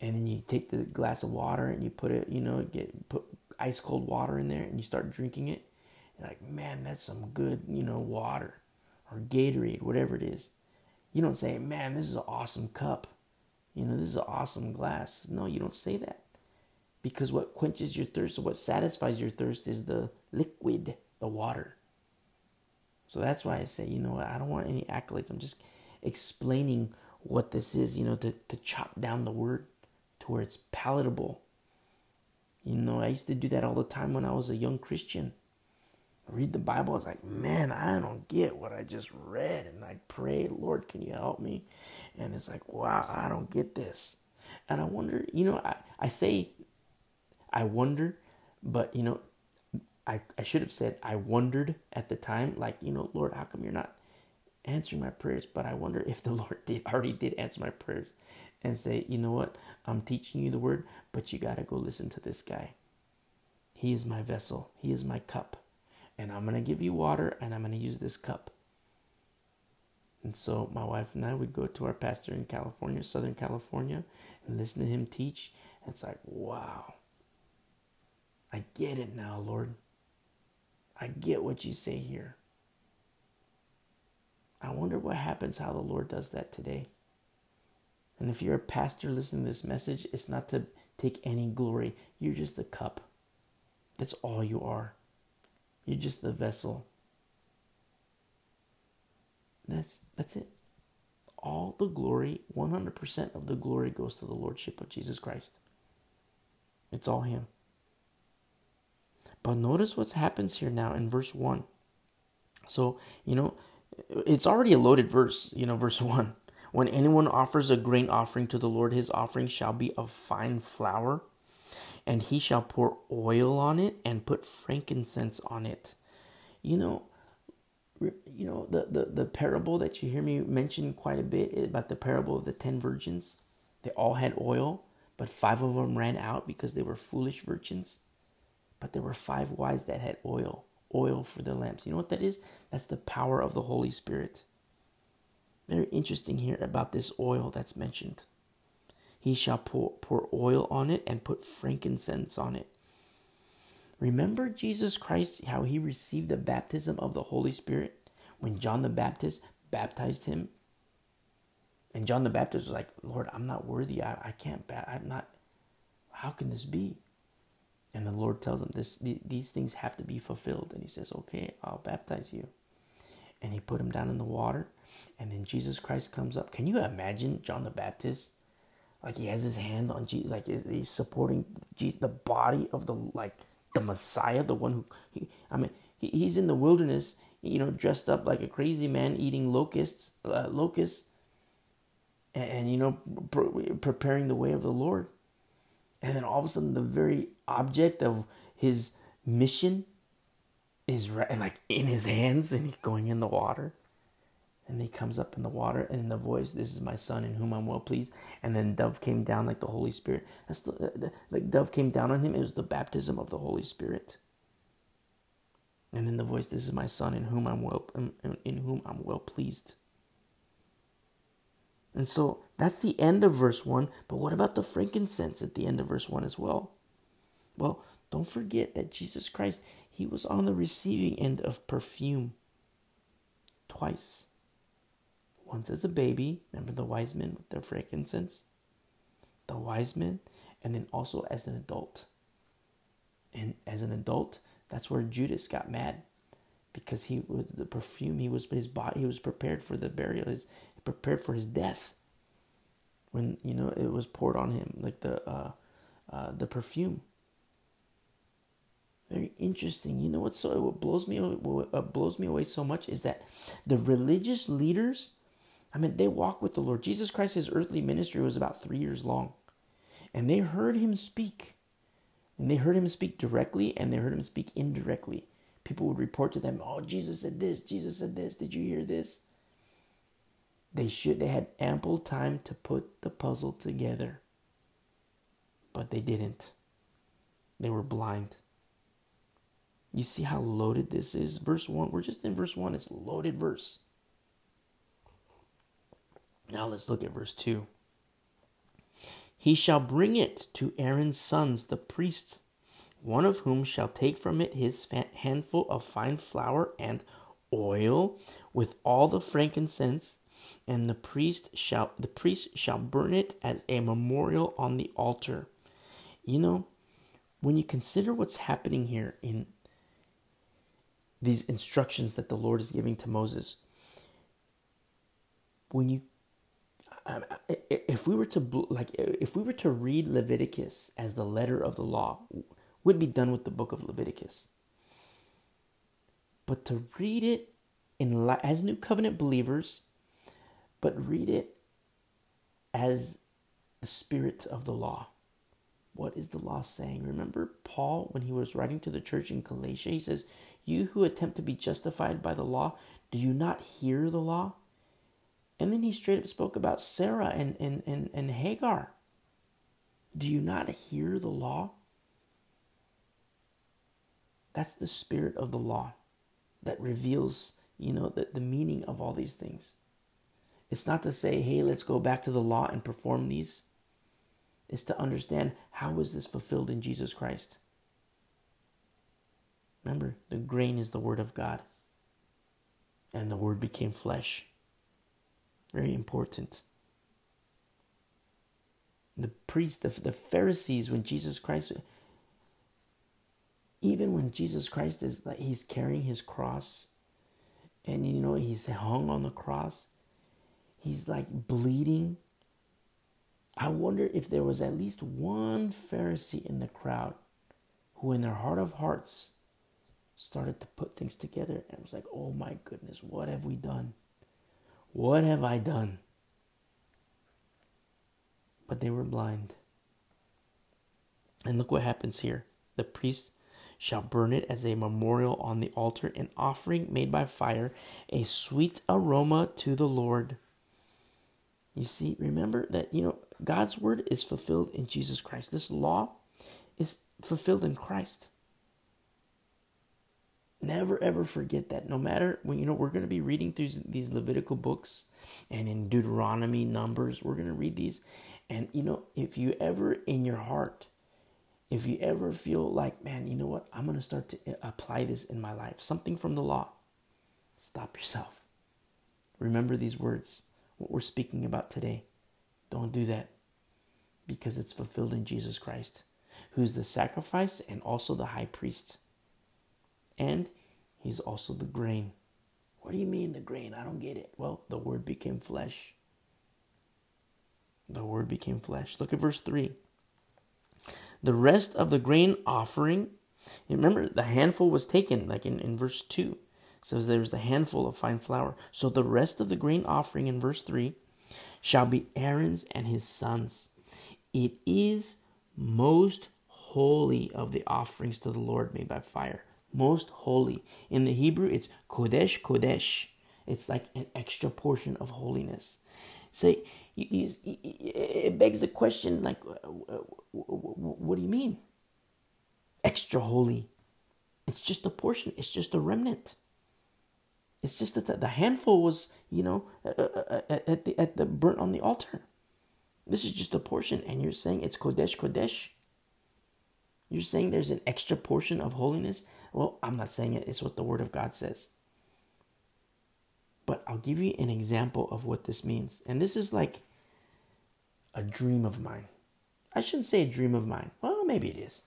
And then you take the glass of water and you put it, you know, get put ice cold water in there and you start drinking it. You're like, man, that's some good, you know, water, or Gatorade, whatever it is. You don't say, man, this is an awesome cup. You know, this is an awesome glass. No, you don't say that. Because what quenches your thirst, or what satisfies your thirst, is the liquid, the water. So that's why I say, you know what, I don't want any accolades. I'm just explaining what this is, you know, to, to chop down the word to where it's palatable. You know, I used to do that all the time when I was a young Christian. I read the Bible, I was like, man, I don't get what I just read. And I pray, Lord, can you help me? And it's like, wow, I don't get this. And I wonder, you know, I, I say, I wonder, but, you know, I, I should have said, I wondered at the time, like, you know, Lord, how come you're not answering my prayers? But I wonder if the Lord did already did answer my prayers and say, you know what, I'm teaching you the word, but you got to go listen to this guy. He is my vessel. He is my cup. And I'm going to give you water, and I'm going to use this cup. And so my wife and I would go to our pastor in California, Southern California, and listen to him teach. And it's like, wow, I get it now, Lord. I get what you say here. I wonder what happens, how the Lord does that today. And if you're a pastor listening to this message, it's not to take any glory. You're just the cup. That's all you are. You're just the vessel. That's, that's it. All the glory, one hundred percent of the glory goes to the Lordship of Jesus Christ. It's all Him. But notice what happens here now in verse one. So, you know, it's already a loaded verse, you know, verse one. When anyone offers a grain offering to the Lord, his offering shall be of fine flour, and he shall pour oil on it and put frankincense on it. You know, you know the, the, the parable that you hear me mention quite a bit about, the parable of the ten virgins. They all had oil, but five of them ran out because they were foolish virgins. But there were five wise that had oil, oil for their lamps. You know what that is? That's the power of the Holy Spirit. Very interesting here about this oil that's mentioned. He shall pour, pour oil on it and put frankincense on it. Remember Jesus Christ, how he received the baptism of the Holy Spirit when John the Baptist baptized him? And John the Baptist was like, Lord, I'm not worthy. I, I can't, I'm not, how can this be? And the Lord tells him, this, these things have to be fulfilled. And he says, okay, I'll baptize you. And he put him down in the water. And then Jesus Christ comes up. Can you imagine John the Baptist? Like, he has his hand on Jesus. Like, he's supporting Jesus, the body of the, like, the Messiah, the one who, he, I mean, he, he's in the wilderness, you know, dressed up like a crazy man, eating locusts, uh, locusts, and, and, you know, pre- preparing the way of the Lord. And then all of a sudden, the very object of his mission is right, like, in his hands, and he's going in the water. And he comes up in the water, and in the voice, this is my son in whom I'm well pleased. And then dove came down like the Holy Spirit. That's the, the, the dove came down on him. It was the baptism of the Holy Spirit. And then the voice, this is my son in whom I'm well in, in whom I'm well pleased. And so that's the end of verse one. But what about the frankincense at the end of verse one as well? Well, don't forget that Jesus Christ, he was on the receiving end of perfume twice. Once as a baby, remember the wise men with their frankincense? The wise men, and then also as an adult. And as an adult, that's where Judas got mad, because he was the perfume, he was his body, he was prepared for the burial, his prepared for his death. When, you know, it was poured on him, like the uh, uh, the perfume. Very interesting. You know what? So what blows me what blows me away so much is that the religious leaders, I mean, they walk with the Lord. Jesus Christ, his earthly ministry was about three years long. And they heard him speak. And they heard him speak directly, and they heard him speak indirectly. People would report to them, oh, Jesus said this, Jesus said this, did you hear this? They should. They had ample time to put the puzzle together. But they didn't. They were blind. You see how loaded this is? Verse one, we're just in verse one. It's a loaded verse. Now let's look at verse two. He shall bring it to Aaron's sons, the priests, one of whom shall take from it his handful of fine flour and oil with all the frankincense, and the priest shall the priest shall burn it as a memorial on the altar. You know, when you consider what's happening here in these instructions that the Lord is giving to Moses, when you If we were to like, if we were to read Leviticus as the letter of the law, we'd be done with the book of Leviticus. But to read it in as New Covenant believers, but read it as the spirit of the law. What is the law saying? Remember Paul, when he was writing to the church in Galatia, he says, "You who attempt to be justified by the law, do you not hear the law?" And then he straight up spoke about Sarah and, and, and, and Hagar. Do you not hear the law? That's the spirit of the law that reveals, you know, the, the meaning of all these things. It's not to say, hey, let's go back to the law and perform these. It's to understand how is this fulfilled in Jesus Christ. Remember, the grain is the word of God. And the word became flesh. Very important. The priests, the, the Pharisees, when Jesus Christ, even when Jesus Christ is like, he's carrying his cross, and you know, he's hung on the cross, he's like bleeding. I wonder if there was at least one Pharisee in the crowd who in their heart of hearts started to put things together and was like, oh my goodness, what have we done? What have I done? But they were blind. And look what happens here. The priest shall burn it as a memorial on the altar, an offering made by fire, a sweet aroma to the Lord. You see, remember that, you know, God's word is fulfilled in Jesus Christ. This law is fulfilled in Christ. Never, ever forget that. No matter, when you know, we're going to be reading through these Levitical books, and in Deuteronomy, Numbers, we're going to read these. And, you know, if you ever in your heart, if you ever feel like, man, you know what, I'm going to start to apply this in my life, something from the law, stop yourself. Remember these words, what we're speaking about today. Don't do that, because it's fulfilled in Jesus Christ, who's the sacrifice and also the high priest. And he's also the grain. What do you mean the grain? I don't get it. Well, the word became flesh. The word became flesh. Look at verse three. The rest of the grain offering. Remember, the handful was taken, like in, in verse two. So there was the handful of fine flour. So the rest of the grain offering in verse three shall be Aaron's and his sons. It is most holy of the offerings to the Lord made by fire. Most holy. In the Hebrew, it's kodesh, kodesh. It's like an extra portion of holiness. So it begs the question, like, what do you mean? Extra holy. It's just a portion. It's just a remnant. It's just that the handful was, you know, at the, at the burnt on the altar. This is just a portion. And you're saying it's kodesh, kodesh. You're saying there's an extra portion of holiness? Well, I'm not saying it. It's what the Word of God says. But I'll give you an example of what this means. And this is like a dream of mine. I shouldn't say a dream of mine. Well, maybe it is.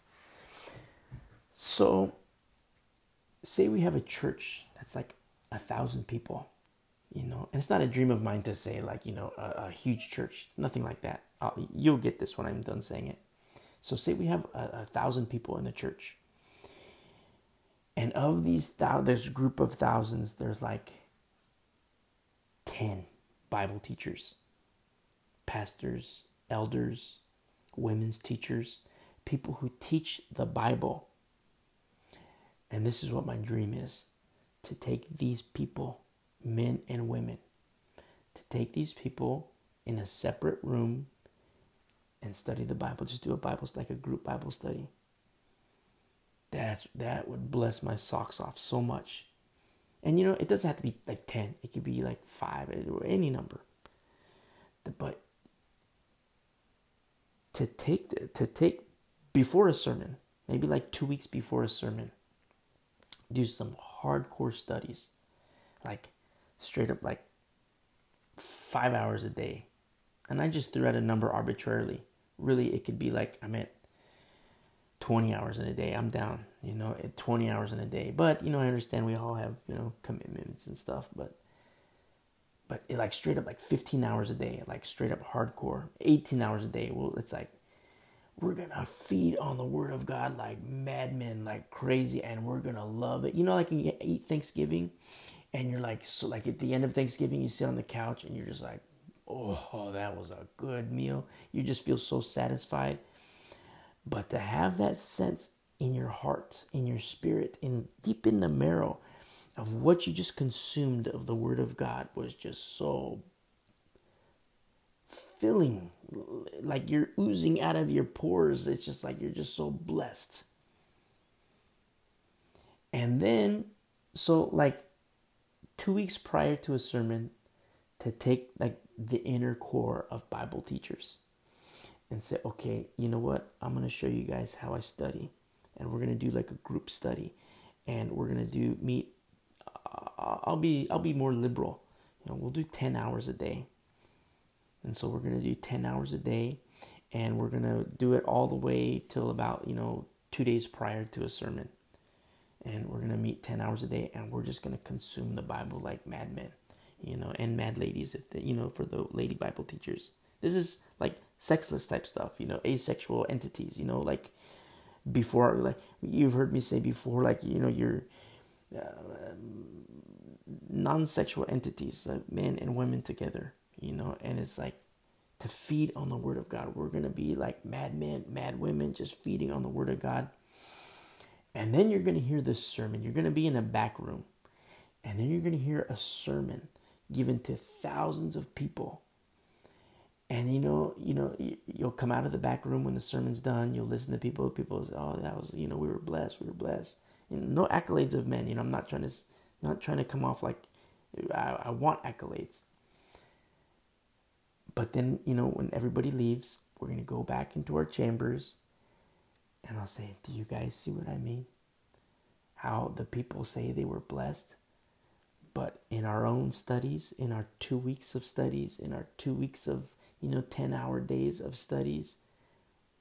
So, say we have a church that's like a thousand people. You know, and it's not a dream of mine to say like, you know, a, a huge church. Nothing like that. I'll, you'll get this when I'm done saying it. So say we have a, a thousand people in the church. And of these thou- this group of thousands, there's like ten Bible teachers, pastors, elders, women's teachers, people who teach the Bible. And this is what my dream is, to take these people, men and women, to take these people in a separate room and study the Bible. Just do a Bible, like a group Bible study. That's, that would bless my socks off so much. And you know, it doesn't have to be like ten. It could be like five or any number. But to take, to take before a sermon, maybe like two weeks before a sermon, do some hardcore studies, like straight up like five hours a day. And I just threw out a number arbitrarily. Really, it could be like, I'm at twenty hours in a day. I'm down, you know, at twenty hours in a day. But, you know, I understand we all have, you know, commitments and stuff. But, but it like straight up like fifteen hours a day, like straight up hardcore, eighteen hours a day. Well, it's like, we're going to feed on the word of God like madmen, like crazy. And we're going to love it. You know, like when you eat Thanksgiving and you're like, so like at the end of Thanksgiving, you sit on the couch and you're just like, oh, that was a good meal. You just feel so satisfied. But to have that sense in your heart, in your spirit, in deep in the marrow of what you just consumed of the Word of God was just so filling. Like you're oozing out of your pores. It's just like you're just so blessed. And then, so like two weeks prior to a sermon, to take like the inner core of Bible teachers and say, okay, you know what? I'm going to show you guys how I study. And we're going to do like a group study. and we're gonna do meet. Uh, I'll be I'll be more liberal. You know, we'll do ten hours a day, and so we're gonna do ten hours a day, and we're gonna do it all the way till about you know two days prior to a sermon, and we're gonna meet ten hours a day, and we're just gonna consume the Bible like madmen, you know, and mad ladies if they, you know for the lady Bible teachers. This is like sexless type stuff, you know, asexual entities, you know, like before, like you've heard me say before, like, you know, your uh, non-sexual entities, like men and women together, you know, and it's like to feed on the Word of God. We're going to be like mad men, mad women, just feeding on the Word of God. And then you're going to hear this sermon. You're going to be in a back room, and then you're going to hear a sermon given to thousands of people. And, you know, you know, you'll come out of the back room when the sermon's done. You'll listen to people. People say, oh, that was, you know, we were blessed. We were blessed. And no accolades of men. You know, I'm not trying to not trying to come off like I, I want accolades. But then, you know, when everybody leaves, we're going to go back into our chambers. And I'll say, do you guys see what I mean? How the people say they were blessed. But in our own studies, in our two weeks of studies, in our two weeks of you know, ten hour days of studies,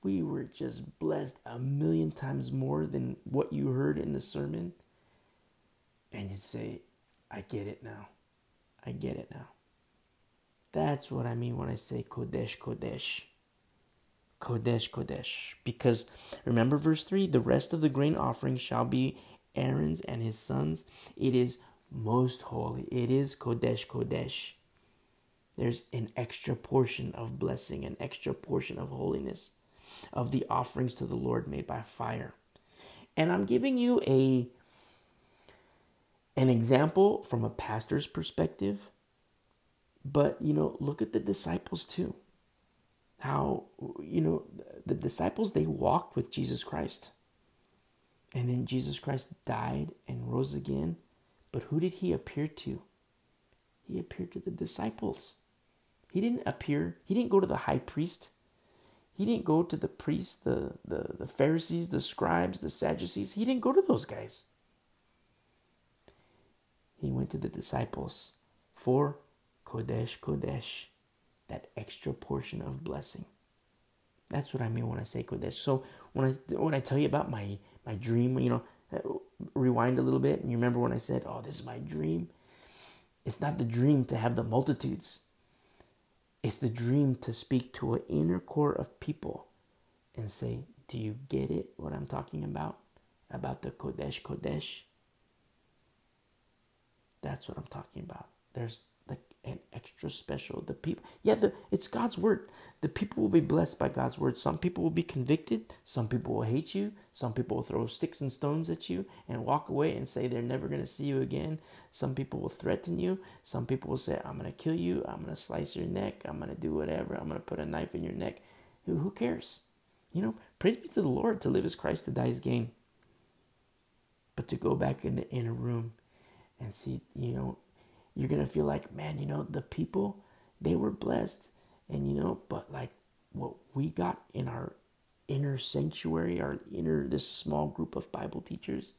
we were just blessed a million times more than what you heard in the sermon. And you say, I get it now. I get it now. That's what I mean when I say Kodesh, Kodesh. Kodesh, Kodesh. Because remember verse three, the rest of the grain offering shall be Aaron's and his sons. It is most holy. It is Kodesh, Kodesh. There's an extra portion of blessing, an extra portion of holiness, of the offerings to the Lord made by fire. And I'm giving you a an example from a pastor's perspective. But, you know, look at the disciples too. How, you know, the disciples, they walked with Jesus Christ. And then Jesus Christ died and rose again. But who did he appear to? He appeared to the disciples. He didn't appear, he didn't go to the high priest. He didn't go to the priests, the, the, the Pharisees, the scribes, the Sadducees. He didn't go to those guys. He went to the disciples for Kodesh, Kodesh, that extra portion of blessing. That's what I mean when I say Kodesh. So when I when I tell you about my, my dream, you know, rewind a little bit. And you remember when I said, oh, this is my dream. It's not the dream to have the multitudes. It's the dream to speak to an inner core of people and say, do you get it, what I'm talking about? About the Kodesh, Kodesh? That's what I'm talking about. There's like an extra special. The people, yeah, the, it's God's word. The people will be blessed by God's word. Some people will be convicted. Some people will hate you. Some people will throw sticks and stones at you and walk away and say they're never going to see you again. Some people will threaten you. Some people will say, I'm going to kill you. I'm going to slice your neck. I'm going to do whatever. I'm going to put a knife in your neck. Who, who cares? You know, praise be to the Lord. To live is Christ, to die is gain. But to go back in the inner room and see, you know, you're going to feel like, man, you know, the people, they were blessed. And, you know, but like what we got in our inner sanctuary, our inner, this small group of Bible teachers,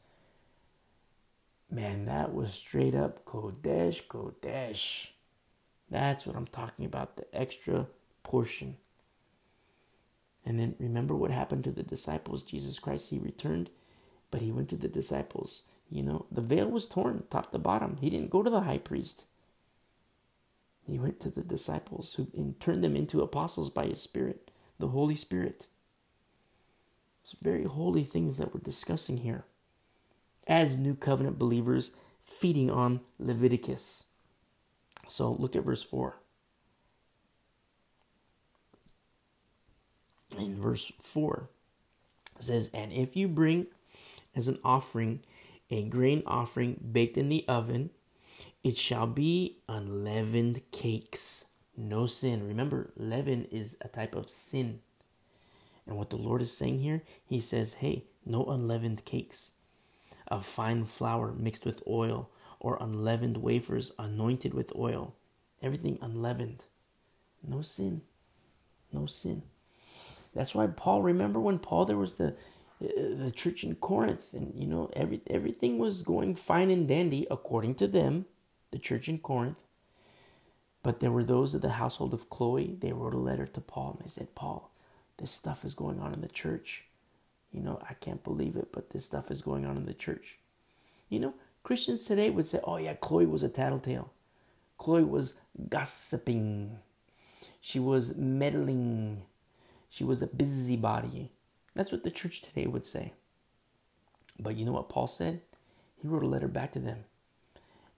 man, that was straight up Kodesh, Kodesh. That's what I'm talking about, the extra portion. And then remember what happened to the disciples. Jesus Christ, he returned, but he went to the disciples. You know, the veil was torn top to bottom. He didn't go to the high priest. He went to the disciples, who in turned them into apostles by his Spirit, the Holy Spirit. It's very holy things that we're discussing here. As new covenant believers feeding on Leviticus. So look at verse four. In verse four, it says, and if you bring as an offering a grain offering baked in the oven, it shall be unleavened cakes, no sin. Remember, leaven is a type of sin. And what the Lord is saying here, he says, hey, no unleavened cakes of fine flour mixed with oil, or unleavened wafers anointed with oil. Everything unleavened. No sin. No sin. That's why Paul, remember when Paul, there was the the church in Corinth, and you know, every everything was going fine and dandy according to them, the church in Corinth. But there were those of the household of Chloe. They wrote a letter to Paul and they said, Paul, this stuff is going on in the church. You know, I can't believe it, but this stuff is going on in the church. You know, Christians today would say, oh yeah, Chloe was a tattletale. Chloe was gossiping. She was meddling. She was a busybody. That's what the church today would say. But you know what Paul said? He wrote a letter back to them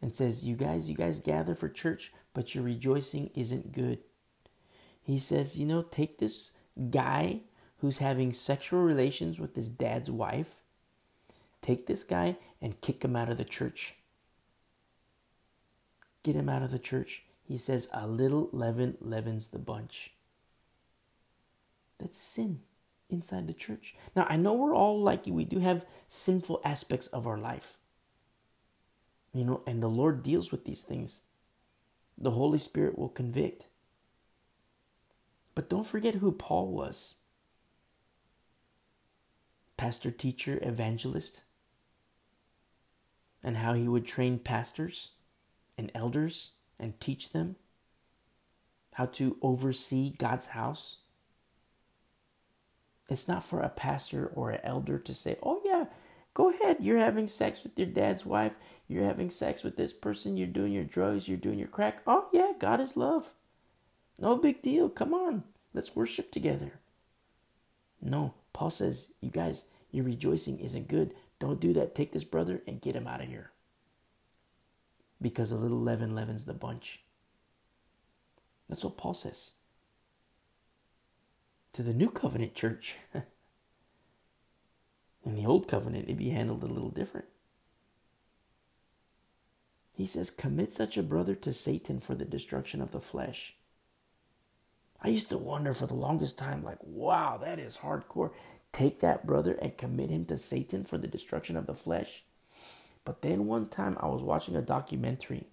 and says, you guys, you guys gather for church, but your rejoicing isn't good. He says, you know, take this guy who's having sexual relations with his dad's wife. Take this guy and kick him out of the church. Get him out of the church. He says, a little leaven leavens the bunch. That's sin inside the church. Now, I know we're all like you. We do have sinful aspects of our life. You know, and the Lord deals with these things. The Holy Spirit will convict. But don't forget who Paul was. Pastor, teacher, evangelist. And how he would train pastors and elders and teach them how to oversee God's house. It's not for a pastor or an elder to say, oh yeah, go ahead. You're having sex with your dad's wife. You're having sex with this person. You're doing your drugs. You're doing your crack. Oh yeah, God is love. No big deal. Come on. Let's worship together. No, Paul says, you guys, your rejoicing isn't good. Don't do that. Take this brother and get him out of here. Because a little leaven leavens the bunch. That's what Paul says. To the New Covenant church. In the Old Covenant, it'd be handled a little different. He says, commit such a brother to Satan for the destruction of the flesh. I used to wonder for the longest time, like, wow, that is hardcore. Take that brother and commit him to Satan for the destruction of the flesh. But then one time I was watching a documentary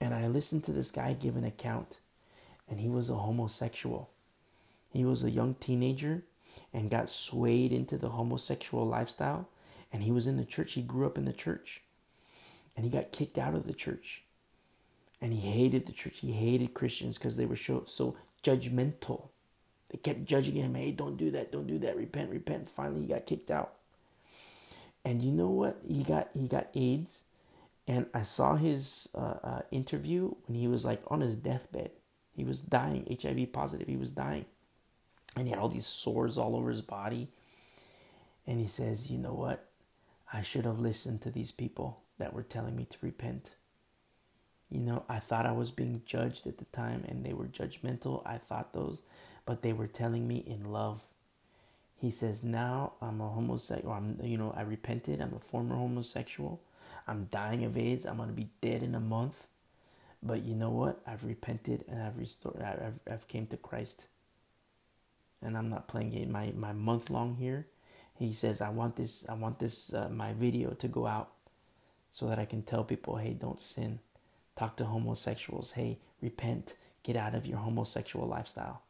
and I listened to this guy give an account, and he was a homosexual. He was a young teenager and got swayed into the homosexual lifestyle, and he was in the church. He grew up in the church and he got kicked out of the church, and he hated the church. He hated Christians because they were so judgmental. They kept judging him. Hey, don't do that. Don't do that. Repent, repent. Finally, he got kicked out. And you know what? He got he got AIDS, and I saw his uh, uh, interview when he was like on his deathbed. He was dying, H I V positive. He was dying, and he had all these sores all over his body. And he says, you know what? I should have listened to these people that were telling me to repent. You know, I thought I was being judged at the time, and they were judgmental. I thought those, but they were telling me in love. He says, now I'm a homosexual. I'm, you know, I repented. I'm a former homosexual. I'm dying of AIDS. I'm going to be dead in a month. But you know what? I've repented and I've restored. I've, I've came to Christ. And I'm not playing it. My, my month long here. He says, I want this. I want this, uh, my video to go out so that I can tell people, hey, don't sin. Talk to homosexuals. Hey, repent. Get out of your homosexual lifestyle.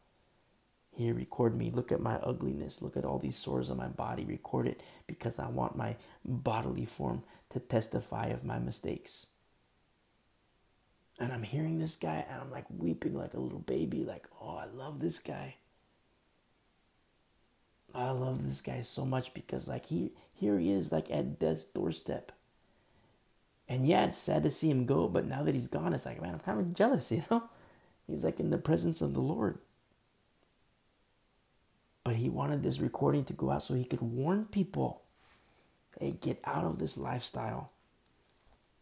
Here, record me. Look at my ugliness. Look at all these sores on my body. Record it, because I want my bodily form to testify of my mistakes. And I'm hearing this guy and I'm like weeping like a little baby. Like, oh, I love this guy. I love this guy so much, because like he, here he is like at death's doorstep. And yeah, it's sad to see him go. But now that he's gone, it's like, man, I'm kind of jealous, you know? He's like in the presence of the Lord. But he wanted this recording to go out so he could warn people. Hey, get out of this lifestyle.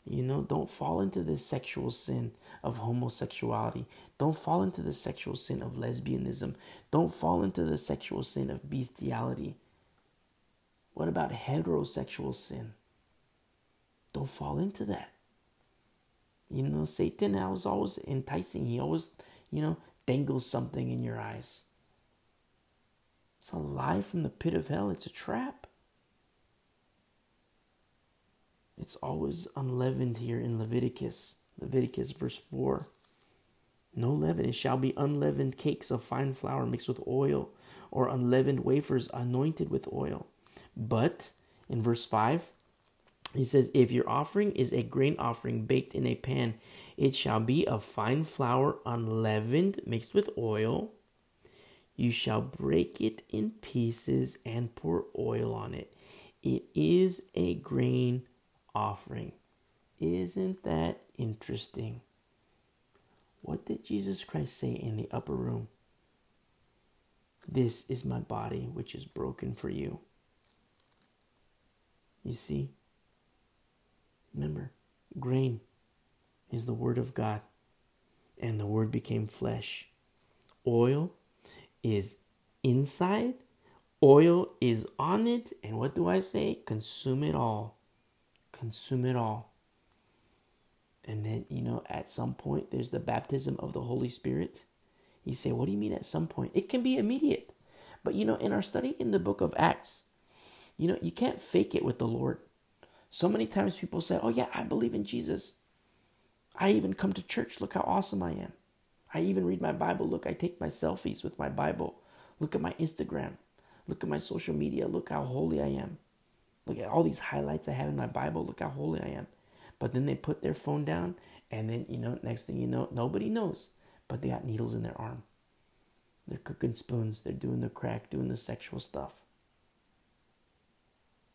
You know, don't fall into the sexual sin of homosexuality. Don't fall into the sexual sin of lesbianism. Don't fall into the sexual sin of bestiality. What about heterosexual sin? Don't fall into that. You know, Satan is always enticing. He always, you know, dangles something in your eyes. It's a lie from the pit of hell. It's a trap. It's always unleavened here in Leviticus. Leviticus verse four. No leaven. It shall be unleavened cakes of fine flour mixed with oil, or unleavened wafers anointed with oil. But in verse five, he says, if your offering is a grain offering baked in a pan, it shall be of fine flour unleavened, mixed with oil. You shall break it in pieces and pour oil on it. It is a grain offering. Isn't that interesting? What did Jesus Christ say in the upper room? This is my body, which is broken for you. You see? Remember, grain is the word of God, and the word became flesh. Oil is inside, oil is on it, and what do I say? Consume it all. Consume it all. And then, you know, at some point, there's the baptism of the Holy Spirit. You say, what do you mean at some point? It can be immediate. But, you know, in our study in the book of Acts, you know, you can't fake it with the Lord. So many times people say, oh, yeah, I believe in Jesus. I even come to church. Look how awesome I am. I even read my Bible. Look, I take my selfies with my Bible. Look at my Instagram. Look at my social media. Look how holy I am. Look at all these highlights I have in my Bible. Look how holy I am. But then they put their phone down, and then, you know, next thing you know, nobody knows. But they got needles in their arm. They're cooking spoons. They're doing the crack, doing the sexual stuff.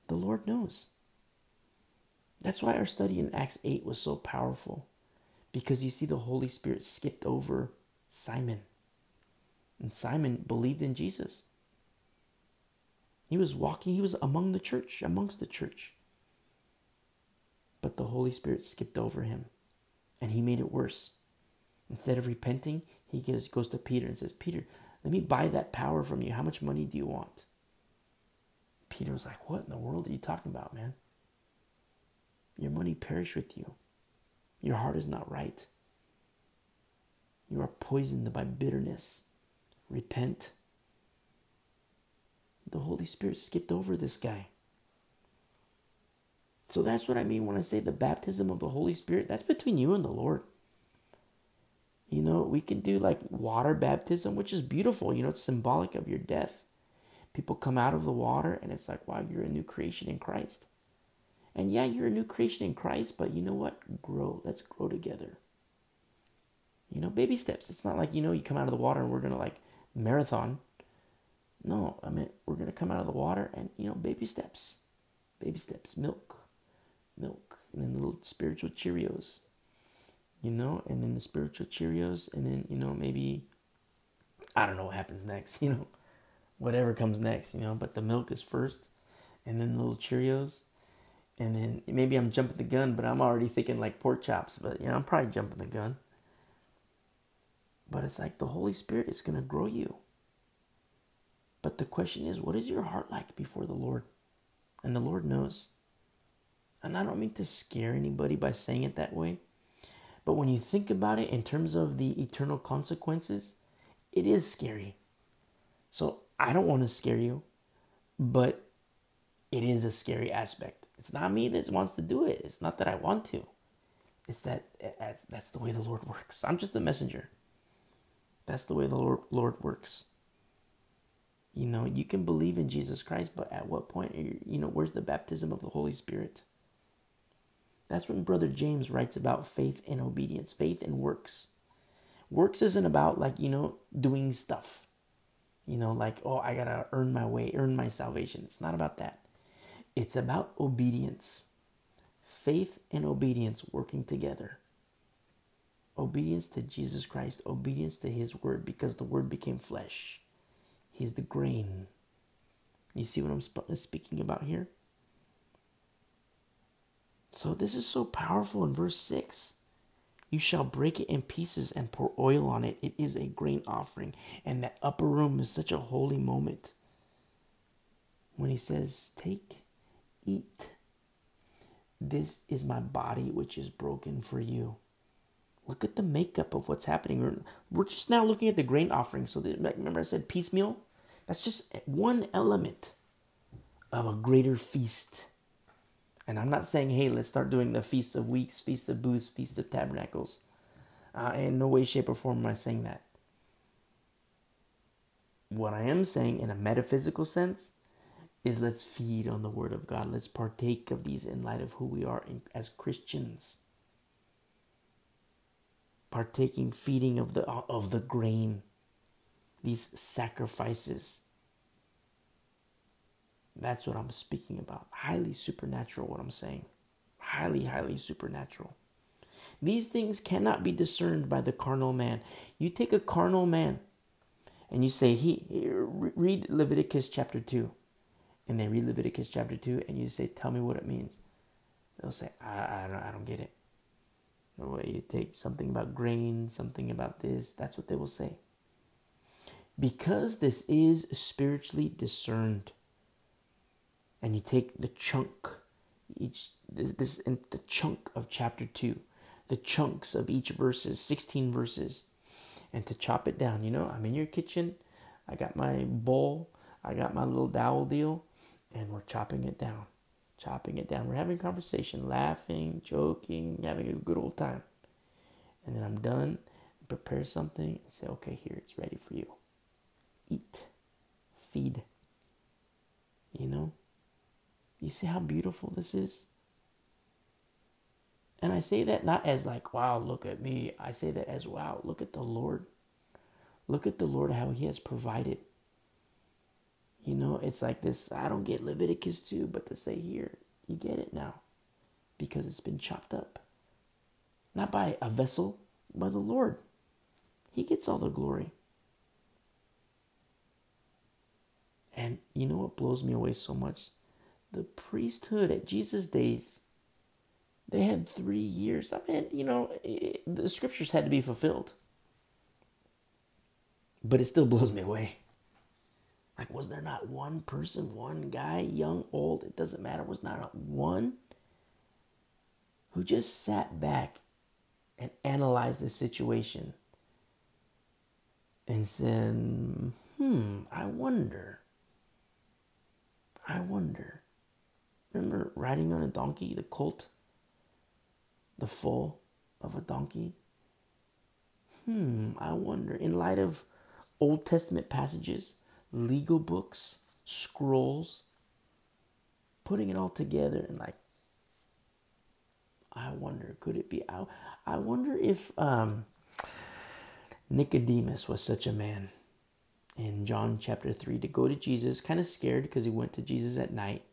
The Lord knows. That's why our study in Acts eight was so powerful. Because you see, the Holy Spirit skipped over Simon. And Simon believed in Jesus. He was walking. He was among the church, amongst the church. But the Holy Spirit skipped over him, and he made it worse. Instead of repenting, he goes, goes to Peter and says, Peter, let me buy that power from you. How much money do you want? Peter was like, what in the world are you talking about, man? Your money perish with you. Your heart is not right. You are poisoned by bitterness. Repent. The Holy Spirit skipped over this guy. So that's what I mean when I say the baptism of the Holy Spirit. That's between you and the Lord. You know, we can do like water baptism, which is beautiful. You know, it's symbolic of your death. People come out of the water and it's like, wow, you're a new creation in Christ. And yeah, you're a new creation in Christ, but you know what? Grow. Let's grow together. You know, baby steps. It's not like, you know, you come out of the water and we're going to like marathon. No, I mean, we're going to come out of the water and, you know, baby steps. Baby steps. Milk. Milk. And then the little spiritual Cheerios. You know, and then the spiritual Cheerios. And then, you know, maybe, I don't know what happens next. You know, whatever comes next, you know. But the milk is first. And then the little Cheerios. And then maybe I'm jumping the gun, but I'm already thinking like pork chops. But, you know, I'm probably jumping the gun. But it's like the Holy Spirit is going to grow you. But the question is, what is your heart like before the Lord? And the Lord knows. And I don't mean to scare anybody by saying it that way. But when you think about it in terms of the eternal consequences, it is scary. So I don't want to scare you, but it is a scary aspect. It's not me that wants to do it. It's not that I want to. It's that that's the way the Lord works. I'm just the messenger. That's the way the Lord, Lord works. You know, you can believe in Jesus Christ, but at what point, are you, you know, where's the baptism of the Holy Spirit? That's when Brother James writes about faith and obedience, faith and works. Works isn't about like, you know, doing stuff. You know, like, oh, I got to earn my way, earn my salvation. It's not about that. It's about obedience. Faith and obedience working together. Obedience to Jesus Christ, obedience to his word, because the word became flesh. He's the grain. You see what I'm sp- speaking about here? So this is so powerful in verse six. You shall break it in pieces and pour oil on it. It is a grain offering. And that upper room is such a holy moment. When he says, take, eat. This is my body which is broken for you. Look at the makeup of what's happening. We're, we're just now looking at the grain offering. So the, remember I said piecemeal? That's just one element of a greater feast. And I'm not saying, hey, let's start doing the Feast of Weeks, Feast of Booths, Feast of Tabernacles. Uh, in no way, shape, or form am I saying that. What I am saying in a metaphysical sense is let's feed on the Word of God. Let's partake of these in light of who we are in, as Christians. Partaking, feeding of the of the grain, these sacrifices. That's what I'm speaking about. Highly supernatural, what I'm saying. Highly, highly supernatural. These things cannot be discerned by the carnal man. You take a carnal man and you say, he read Leviticus chapter two. And they read Leviticus chapter two and you say, tell me what it means. They'll say, I, I, don't, I don't get it. Well, you take something about grain, something about this. That's what they will say. Because this is spiritually discerned. And you take the chunk, each this, this in the chunk of chapter two, the chunks of each verses, sixteen verses, and to chop it down. You know, I'm in your kitchen, I got my bowl, I got my little dowel deal, and we're chopping it down, chopping it down. We're having a conversation, laughing, joking, having a good old time. And then I'm done, prepare something, and say, okay, here, it's ready for you. Eat, feed, you know? You see how beautiful this is? And I say that not as like, wow, look at me. I say that as, wow, look at the Lord. Look at the Lord, how he has provided. You know, it's like this, I don't get Leviticus two, but to say here, you get it now. Because it's been chopped up. Not by a vessel, by the Lord. He gets all the glory. And you know what blows me away so much? The priesthood at Jesus' days, they had three years. I mean, you know, it, the scriptures had to be fulfilled. But it still blows me away. Like, was there not one person, one guy, young, old, it doesn't matter, was not one who just sat back and analyzed the situation and said, hmm, I wonder, I wonder. Remember riding on a donkey, the colt, the foal of a donkey? Hmm, I wonder. In light of Old Testament passages, legal books, scrolls, putting it all together and like, I wonder, could it be? I, I wonder if um, Nicodemus was such a man in John chapter three to go to Jesus, kind of scared because he went to Jesus at night.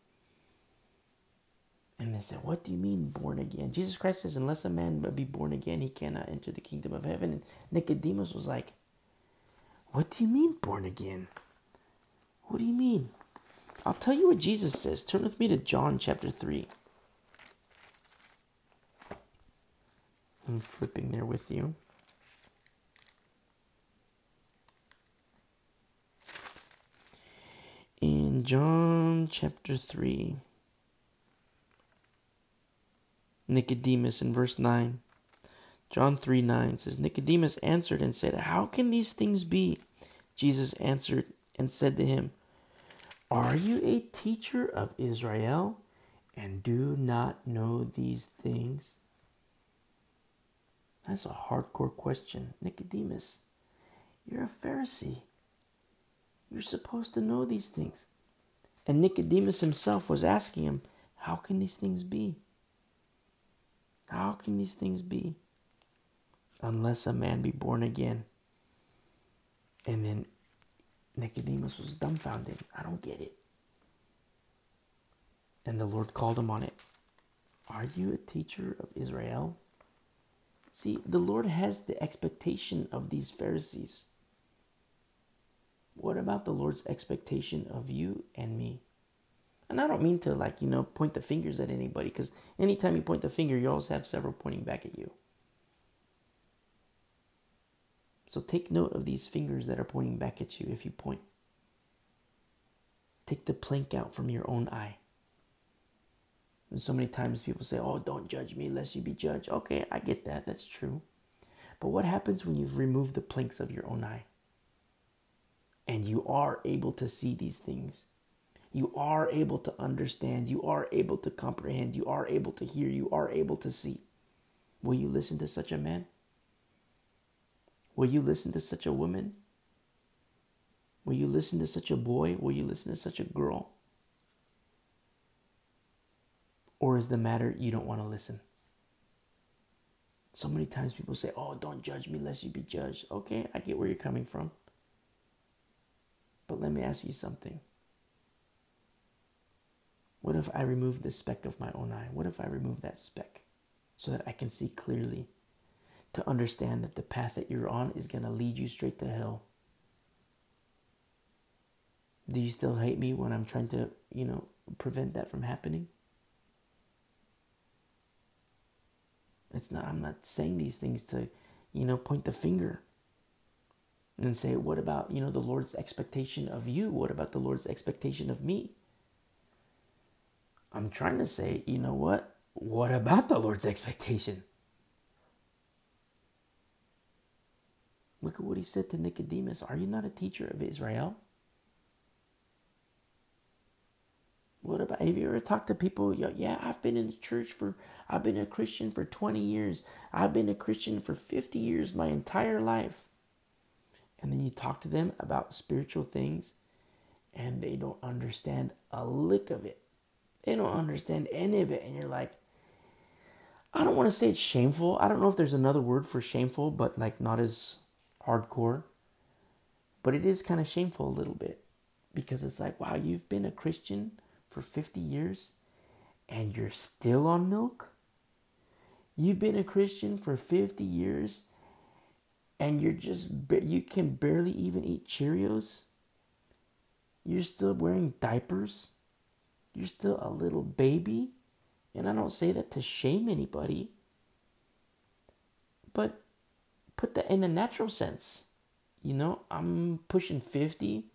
And they said, what do you mean born again? Jesus Christ says, unless a man be born again, he cannot enter the kingdom of heaven. And Nicodemus was like, what do you mean born again? What do you mean? I'll tell you what Jesus says. Turn with me to John chapter three. I'm flipping there with you. In John chapter three. Nicodemus in verse nine. John three nine says, Nicodemus answered and said, how can these things be? Jesus answered and said to him, are you a teacher of Israel and do not know these things? That's a hardcore question. Nicodemus, you're a Pharisee. You're supposed to know these things. And Nicodemus himself was asking him, how can these things be? How can these things be? Unless a man be born again. And then Nicodemus was dumbfounded. I don't get it. And the Lord called him on it. Are you a teacher of Israel? See, the Lord has the expectation of these Pharisees. What about the Lord's expectation of you and me? And I don't mean to, like, you know, point the fingers at anybody, because anytime you point the finger, you always have several pointing back at you. So take note of these fingers that are pointing back at you if you point. Take the plank out from your own eye. And so many times people say, oh, don't judge me lest you be judged. Okay, I get that. That's true. But what happens when you've removed the planks of your own eye? And you are able to see these things. You are able to understand. You are able to comprehend. You are able to hear. You are able to see. Will you listen to such a man? Will you listen to such a woman? Will you listen to such a boy? Will you listen to such a girl? Or is the matter you don't want to listen? So many times people say, oh, don't judge me lest you be judged. Okay, I get where you're coming from. But let me ask you something. What if I remove the speck of my own eye? What if I remove that speck so that I can see clearly to understand that the path that you're on is going to lead you straight to hell? Do you still hate me when I'm trying to, you know, prevent that from happening? It's not, I'm not saying these things to, you know, point the finger and say, what about, you know, the Lord's expectation of you? What about the Lord's expectation of me? I'm trying to say, you know what? What about the Lord's expectation? Look at what he said to Nicodemus. Are you not a teacher of Israel? What about, have you ever talked to people? Yeah, I've been in the church for, I've been a Christian for twenty years. I've been a Christian for fifty years, my entire life. And then you talk to them about spiritual things and they don't understand a lick of it. They don't understand any of it. And you're like, I don't want to say it's shameful. I don't know if there's another word for shameful, but like not as hardcore. But it is kind of shameful a little bit because it's like, wow, you've been a Christian for fifty years and you're still on milk? You've been a Christian for fifty years and you're just, you can barely even eat Cheerios? You're still wearing diapers? You're still a little baby? And I don't say that to shame anybody, but put that in a natural sense. You know, I'm pushing fifty.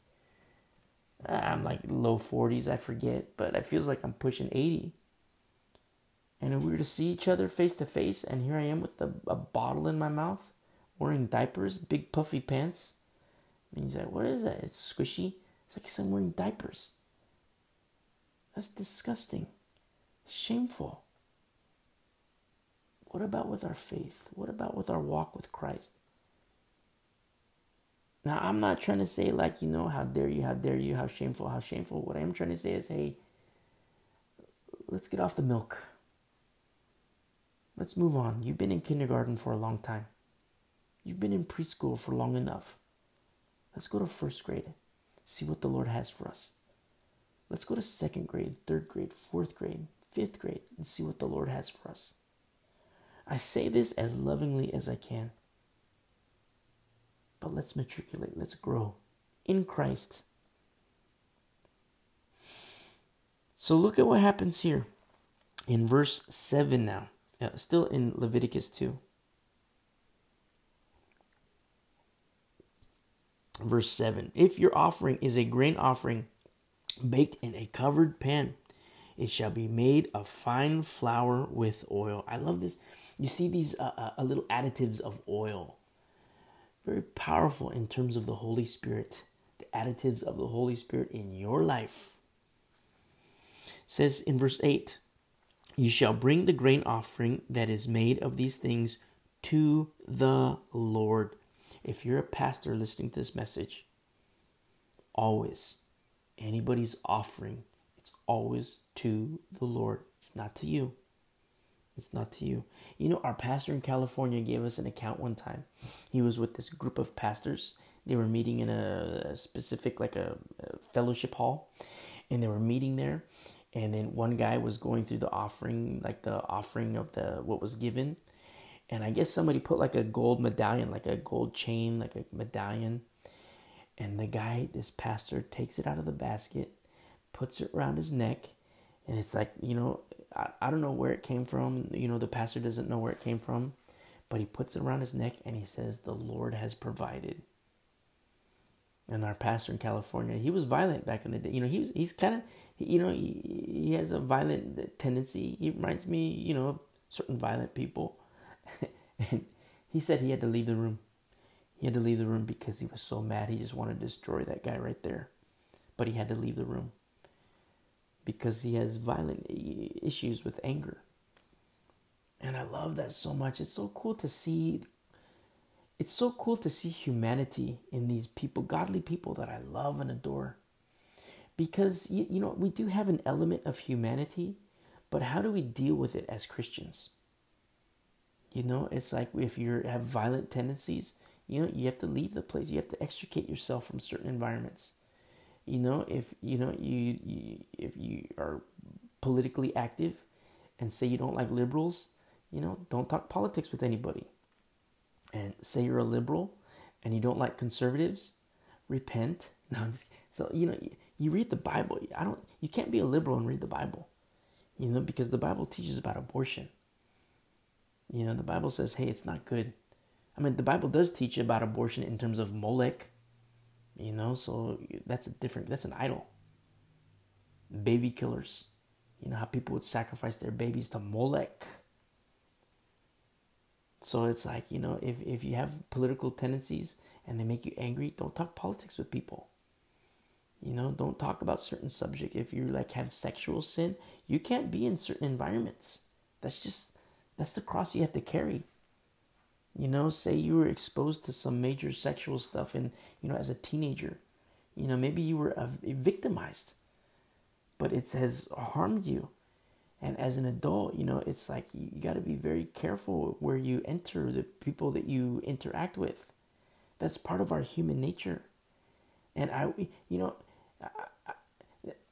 I'm like low forties, I forget, but it feels like I'm pushing eighty. And if we were to see each other face to face, and here I am with a, a bottle in my mouth, wearing diapers, big puffy pants. And he's like, what is that? It's squishy. It's like I'm wearing diapers. That's disgusting. Shameful. What about with our faith? What about with our walk with Christ? Now, I'm not trying to say like, you know, how dare you, how dare you, how shameful, how shameful. What I'm trying to say is, hey, let's get off the milk. Let's move on. You've been in kindergarten for a long time. You've been in preschool for long enough. Let's go to first grade. See what the Lord has for us. Let's go to second grade, third grade, fourth grade, fifth grade, and see what the Lord has for us. I say this as lovingly as I can. But let's matriculate. Let's grow in Christ. So look at what happens here in verse seven now. Still in Leviticus two. Verse seven. If your offering is a grain offering baked in a covered pan, it shall be made of fine flour with oil. I love this. You see these uh, uh, little additives of oil. Very powerful in terms of the Holy Spirit, the additives of the Holy Spirit in your life. It says in verse eight, you shall bring the grain offering that is made of these things to the Lord. If you're a pastor listening to this message, always, anybody's offering, it's always to the Lord. It's not to you. It's not to you. You know, our pastor in California gave us an account one time. He was with this group of pastors. They were meeting in a specific, like a, a fellowship hall. And they were meeting there. And then one guy was going through the offering, like the offering of the what was given. And I guess somebody put like a gold medallion, like a gold chain, like a medallion. And the guy, this pastor, takes it out of the basket, puts it around his neck. And it's like, you know, I, I don't know where it came from. You know, the pastor doesn't know where it came from. But he puts it around his neck and he says, the Lord has provided. And our pastor in California, he was violent back in the day. You know, he was, he's kind of, you know, he, he has a violent tendency. He reminds me, you know, of certain violent people. And he said he had to leave the room. He had to leave the room because he was so mad. He just wanted to destroy that guy right there. But he had to leave the room. Because he has violent issues with anger. And I love that so much. It's so cool to see. It's so cool to see humanity in these people, godly people that I love and adore. Because, you, you know, we do have an element of humanity. But how do we deal with it as Christians? You know, it's like if you have violent tendencies, you know, you have to leave the place. You have to extricate yourself from certain environments. You know, if you know you, you if you are politically active and say you don't like liberals, you know, don't talk politics with anybody. And say you're a liberal and you don't like conservatives, repent. No, I'm just, so you know, you, you read the Bible. I don't. You can't be a liberal and read the Bible, you know, because the Bible teaches about abortion. You know, the Bible says, hey, it's not good. I mean, the Bible does teach about abortion in terms of Molech, you know, so that's a different, that's an idol. Baby killers, you know, how people would sacrifice their babies to Molech. So it's like, you know, if, if you have political tendencies and they make you angry, don't talk politics with people. You know, don't talk about certain subject. If you like have sexual sin, you can't be in certain environments. That's just, that's the cross you have to carry. You know, say you were exposed to some major sexual stuff and, you know, as a teenager, you know, maybe you were victimized, but it has harmed you. And as an adult, you know, it's like you, you got to be very careful where you enter, the people that you interact with. That's part of our human nature. And I, you know, I,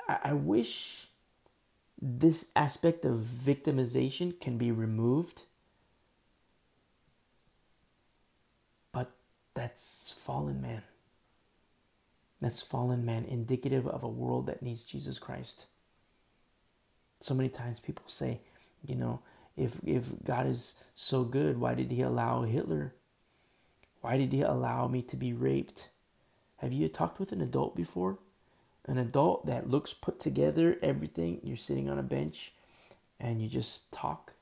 I, I wish this aspect of victimization can be removed. That's fallen man. That's fallen man, indicative of a world that needs Jesus Christ. So many times people say, you know, if if God is so good, why did he allow Hitler? Why did he allow me to be raped? Have you talked with an adult before? An adult that looks put together, everything. You're sitting on a bench and you just talk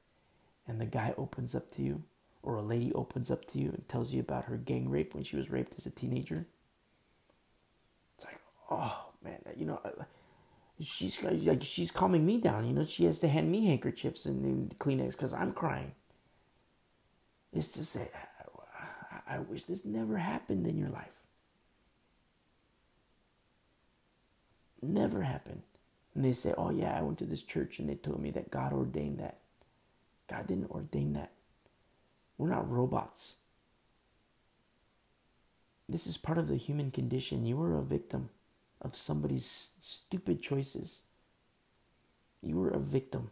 and the guy opens up to you. Or a lady opens up to you and tells you about her gang rape when she was raped as a teenager. It's like, oh man, you know, she's like she's calming me down. You know, she has to hand me handkerchiefs and, and Kleenex because I'm crying. It's to say, I, I wish this never happened in your life. Never happened. And they say, oh yeah, I went to this church and they told me that God ordained that. God didn't ordain that. We're not robots. This is part of the human condition. You were a victim of somebody's st- stupid choices. You were a victim.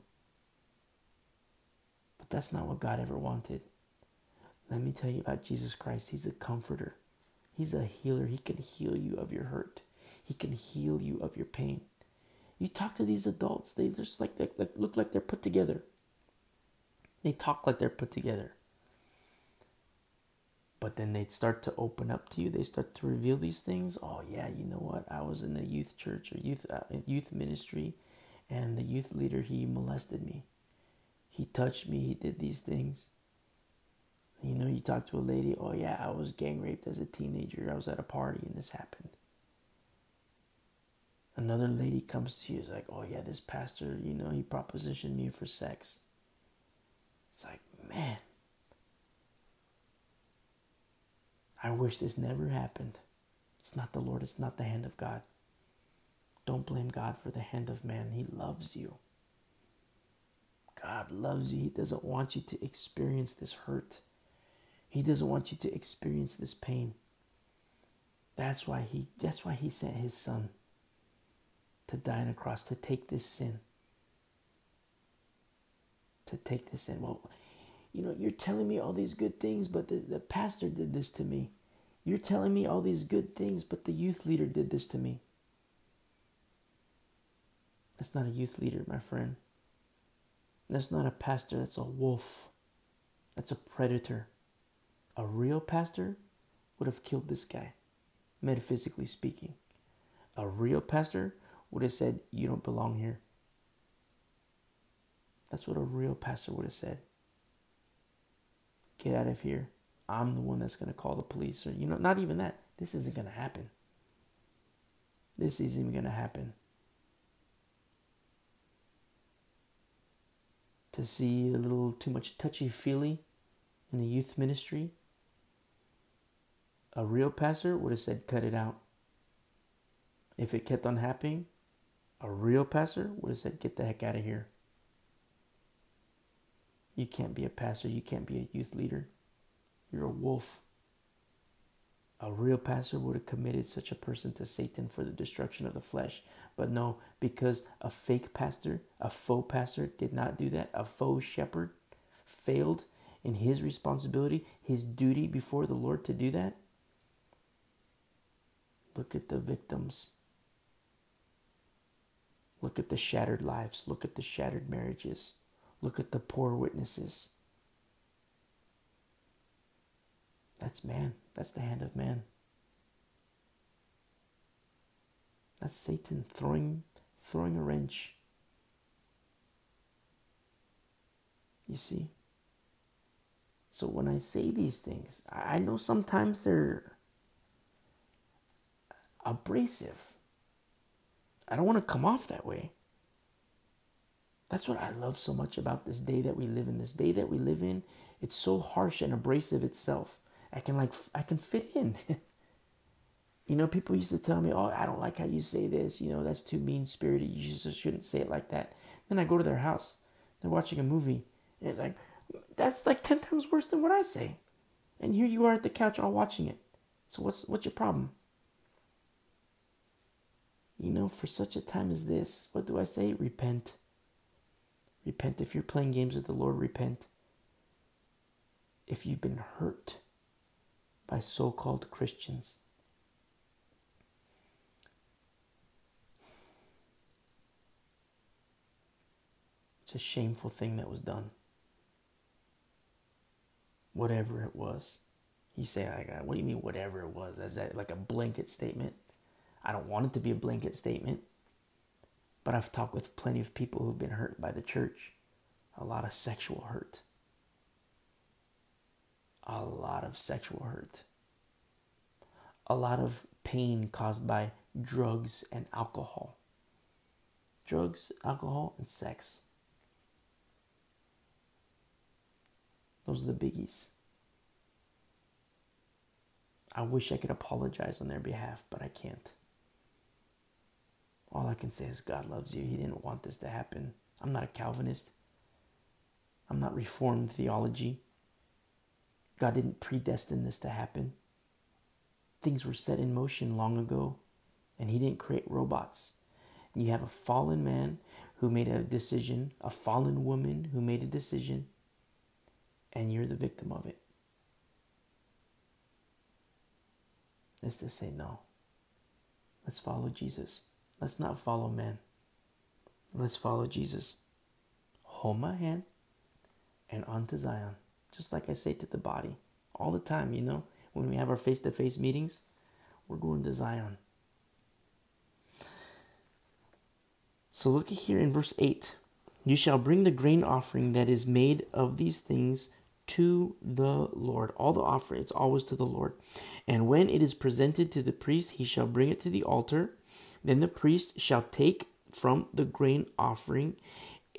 But that's not what God ever wanted. Let me tell you about Jesus Christ. He's a comforter. He's a healer. He can heal you of your hurt. He can heal you of your pain. You talk to these adults. They just like they look like they're put together. They talk like they're put together. But then they'd start to open up to you. They start to reveal these things. Oh yeah, you know what? I was in the youth church or youth uh, youth ministry, and the youth leader, he molested me. He touched me. He did these things. You know, you talk to a lady. Oh yeah, I was gang raped as a teenager. I was at a party and this happened. Another lady comes to you. It's like, oh yeah, this pastor, you know, he propositioned me for sex. It's like, man. I wish this never happened. It's not the Lord. It's not the hand of God. Don't blame God for the hand of man. He loves you. God loves you. He doesn't want you to experience this hurt. He doesn't want you to experience this pain. That's why he, that's why he sent his son to die on a cross, to take this sin. To take this sin. Well, you know, you're telling me all these good things, but the, the pastor did this to me. You're telling me all these good things, but the youth leader did this to me. That's not a youth leader, my friend. That's not a pastor. That's a wolf. That's a predator. A real pastor would have killed this guy, metaphysically speaking. A real pastor would have said, you don't belong here. That's what a real pastor would have said. Get out of here. I'm the one that's going to call the police. Or, you know, not even that. This isn't going to happen. This isn't going to happen. To see a little too much touchy-feely in the youth ministry, a real pastor would have said, cut it out. If it kept on happening, a real pastor would have said, get the heck out of here. You can't be a pastor. You can't be a youth leader. You're a wolf. A real pastor would have committed such a person to Satan for the destruction of the flesh. But no, because a fake pastor, a faux pastor did not do that. A faux shepherd failed in his responsibility, his duty before the Lord to do that. Look at the victims. Look at the shattered lives. Look at the shattered marriages. Look at the poor witnesses. That's man. That's the hand of man. That's Satan throwing, throwing a wrench. You see? So when I say these things, I know sometimes they're abrasive. I don't want to come off that way. That's what I love so much about this day that we live in. This day that we live in, it's so harsh and abrasive itself. I can like I can fit in. You know, people used to tell me, "Oh, I don't like how you say this. You know, that's too mean-spirited. You just shouldn't say it like that." Then I go to their house. They're watching a movie. And it's like, that's like ten times worse than what I say. And here you are at the couch all watching it. So what's what's your problem? You know, for such a time as this, what do I say? Repent. Repent. If you're playing games with the Lord, repent. If you've been hurt by so-called Christians. It's a shameful thing that was done. Whatever it was. You say, what do you mean whatever it was? Is that like a blanket statement? I don't want it to be a blanket statement. But I've talked with plenty of people who've been hurt by the church. A lot of sexual hurt. A lot of sexual hurt. A lot of pain caused by drugs and alcohol. Drugs, alcohol, and sex. Those are the biggies. I wish I could apologize on their behalf, but I can't. All I can say is God loves you. He didn't want this to happen. I'm not a Calvinist. I'm not Reformed theology. God didn't predestine this to happen. Things were set in motion long ago, and he didn't create robots. You have a fallen man who made a decision, a fallen woman who made a decision, and you're the victim of it. Let's just say no. Let's follow Jesus. Let's not follow man. Let's follow Jesus. Hold my hand and on to Zion. Just like I say to the body all the time, you know, when we have our face-to-face meetings, we're going to Zion. So look at here in verse eight. You shall bring the grain offering that is made of these things to the Lord. All the offering, it's always to the Lord. And when it is presented to the priest, he shall bring it to the altar. Then the priest shall take from the grain offering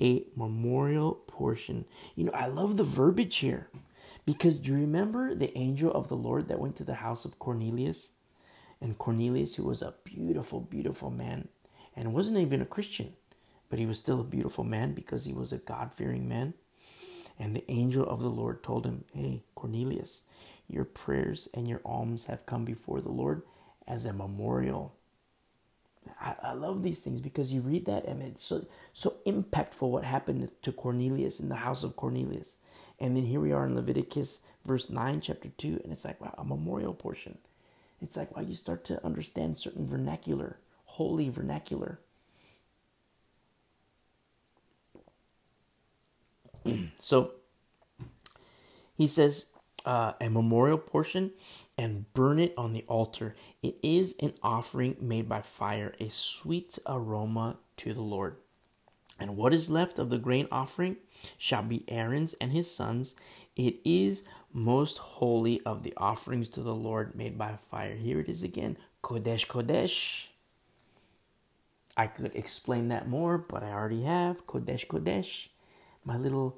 a memorial portion. You know, I love the verbiage here. Because do you remember the angel of the Lord that went to the house of Cornelius? And Cornelius, who was a beautiful, beautiful man, and wasn't even a Christian, but he was still a beautiful man because he was a God-fearing man. And the angel of the Lord told him, "Hey, Cornelius, your prayers and your alms have come before the Lord as a memorial." I, I love these things because you read that and it's so, so impactful what happened to Cornelius in the house of Cornelius. And then here we are in Leviticus verse nine, chapter two, and it's like, wow, a memorial portion. It's like, wow, you start to understand certain vernacular, holy vernacular. So he says, Uh, a memorial portion, and burn it on the altar. It is an offering made by fire, a sweet aroma to the Lord. And what is left of the grain offering shall be Aaron's and his sons. It is most holy of the offerings to the Lord made by fire. Here it is again, Kodesh Kodesh. I could explain that more, but I already have. Kodesh Kodesh. My little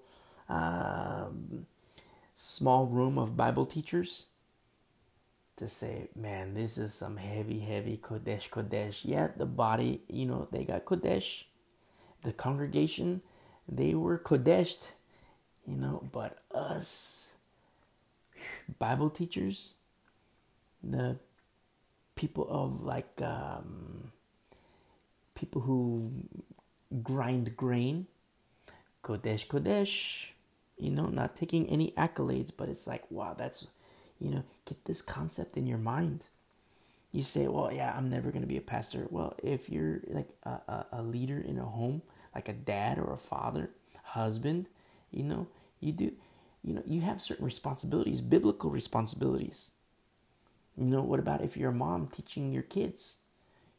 um small room of Bible teachers to say, man, this is some heavy, heavy Kodesh, Kodesh. Yeah, the body, you know, they got Kodesh. The congregation, they were Kodeshed. you know. But us Bible teachers, the people of like um, people who grind grain, Kodesh Kodesh, you know, not taking any accolades, but it's like, wow, that's, you know, get this concept in your mind. You say, well, yeah, I'm never going to be a pastor. Well, if you're like a, a, a leader in a home, like a dad or a father, husband, you know, you do, you know, you have certain responsibilities, biblical responsibilities. You know, what about if you're a mom teaching your kids?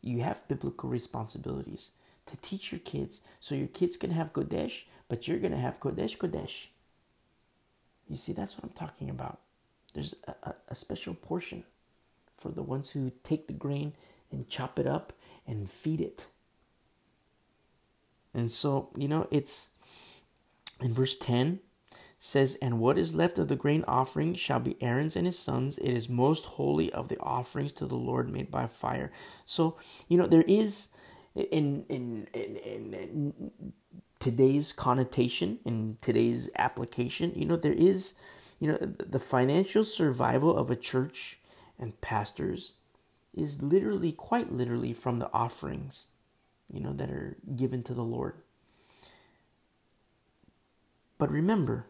You have biblical responsibilities to teach your kids. So your kids can have Kodesh, but you're going to have Kodesh Kodesh. You see, that's what I'm talking about. There's a, a, a special portion for the ones who take the grain and chop it up and feed it. And so, you know, it's in verse ten says, and what is left of the grain offering shall be Aaron's and his sons. It is most holy of the offerings to the Lord made by fire. So, you know, there is in in in, in, in today's connotation, in today's application, you know, there is, you know, the financial survival of a church and pastors is literally, quite literally, from the offerings, you know, that are given to the Lord. But remember,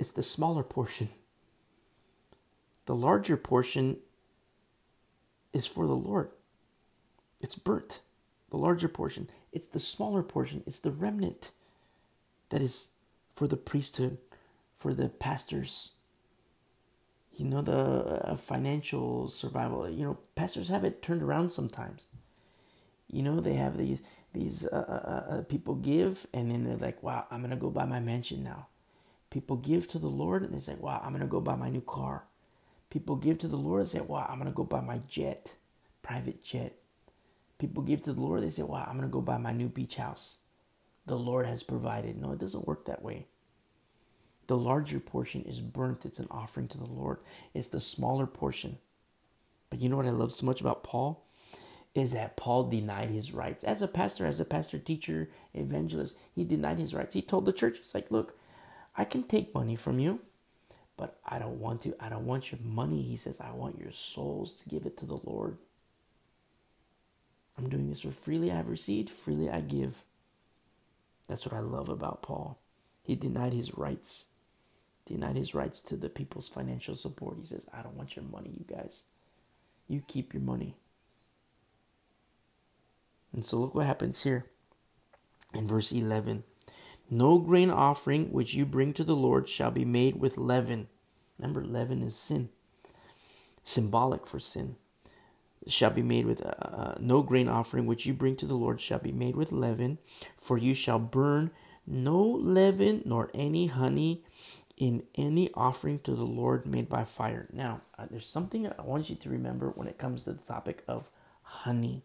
it's the smaller portion. The larger portion is for the Lord. It's burnt, the larger portion. It's the smaller portion. It's the remnant that is for the priesthood, for the pastors. You know, the uh, financial survival, you know, pastors have it turned around sometimes. You know, they have these, these uh, uh, uh, people give, and then they're like, wow, I'm going to go buy my mansion now. People give to the Lord, and they say, wow, I'm going to go buy my new car. People give to the Lord and say, wow, I'm going to go buy my jet, private jet. People give to the Lord, they say, wow, I'm going to go buy my new beach house. The Lord has provided. No, it doesn't work that way. The larger portion is burnt. It's an offering to the Lord. It's the smaller portion. But you know what I love so much about Paul? Is that Paul denied his rights. As a pastor, as a pastor, teacher, evangelist, he denied his rights. He told the church, it's like, look, I can take money from you, but I don't want to. I don't want your money. He says, I want your souls to give it to the Lord. I'm doing this for freely I've received, freely I give. That's what I love about Paul. He denied his rights. Denied his rights to the people's financial support. He says, I don't want your money, you guys. You keep your money. And so look what happens here in verse eleven. No grain offering which you bring to the Lord shall be made with leaven. Remember, leaven is sin. Symbolic for sin. Shall be made with uh, no grain offering which you bring to the Lord shall be made with leaven, for you shall burn no leaven nor any honey in any offering to the Lord made by fire. Now, uh, there's something I want you to remember when it comes to the topic of honey.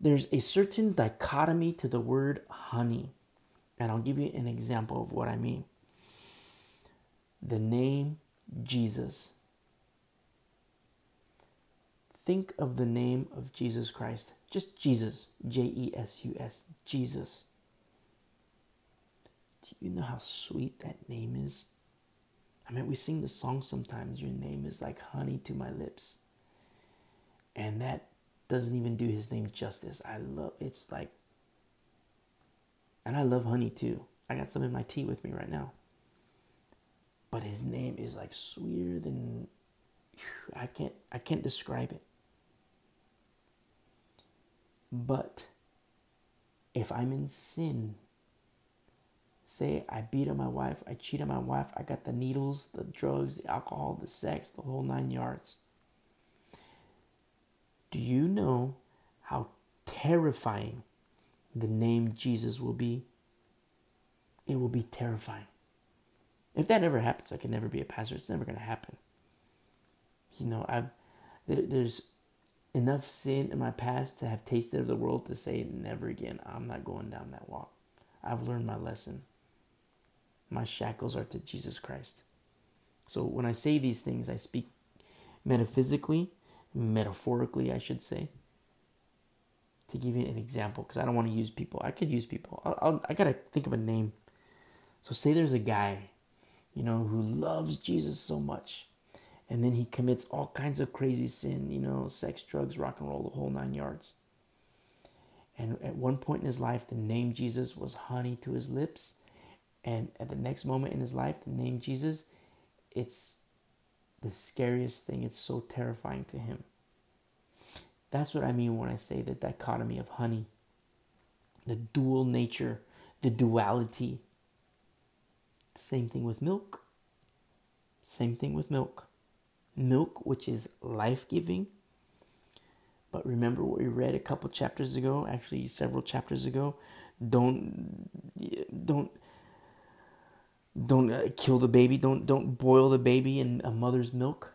There's a certain dichotomy to the word honey. And I'll give you an example of what I mean. The name Jesus. Think of the name of Jesus Christ. Just Jesus. J E S U S. Jesus. You know how sweet that name is? I mean, we sing the song sometimes, your name is like honey to my lips. And that doesn't even do his name justice. I love, it's like, and I love honey too. I got some in my tea with me right now. But his name is like sweeter than, I can't, I can't describe it. But if I'm in sin, say I beat on my wife, I cheat on my wife, I got the needles, the drugs, the alcohol, the sex, the whole nine yards. Do you know how terrifying the name Jesus will be? It will be terrifying. If that ever happens, I can never be a pastor. It's never going to happen. You know, I've there, there's enough sin in my past to have tasted of the world to say never again. I'm not going down that walk. I've learned my lesson. My shackles are to Jesus Christ. So when I say these things, I speak metaphysically, metaphorically, I should say, to give you an example, because I don't want to use people. I could use people. I'll, I'll, I got to think of a name So say there's a guy, you know, who loves Jesus so much, and then he commits all kinds of crazy sin, you know, sex, drugs, rock and roll, the whole nine yards. And at one point in his life, the name Jesus was honey to his lips. And at the next moment in his life, the name Jesus, it's the scariest thing. It's so terrifying to him. That's what I mean when I say the dichotomy of honey, the dual nature, the duality. Same thing with milk. Same thing with milk. Milk, which is life-giving. But remember what we read a couple chapters ago, actually several chapters ago. Don't, don't, don't kill the baby. Don't, don't boil the baby in a mother's milk.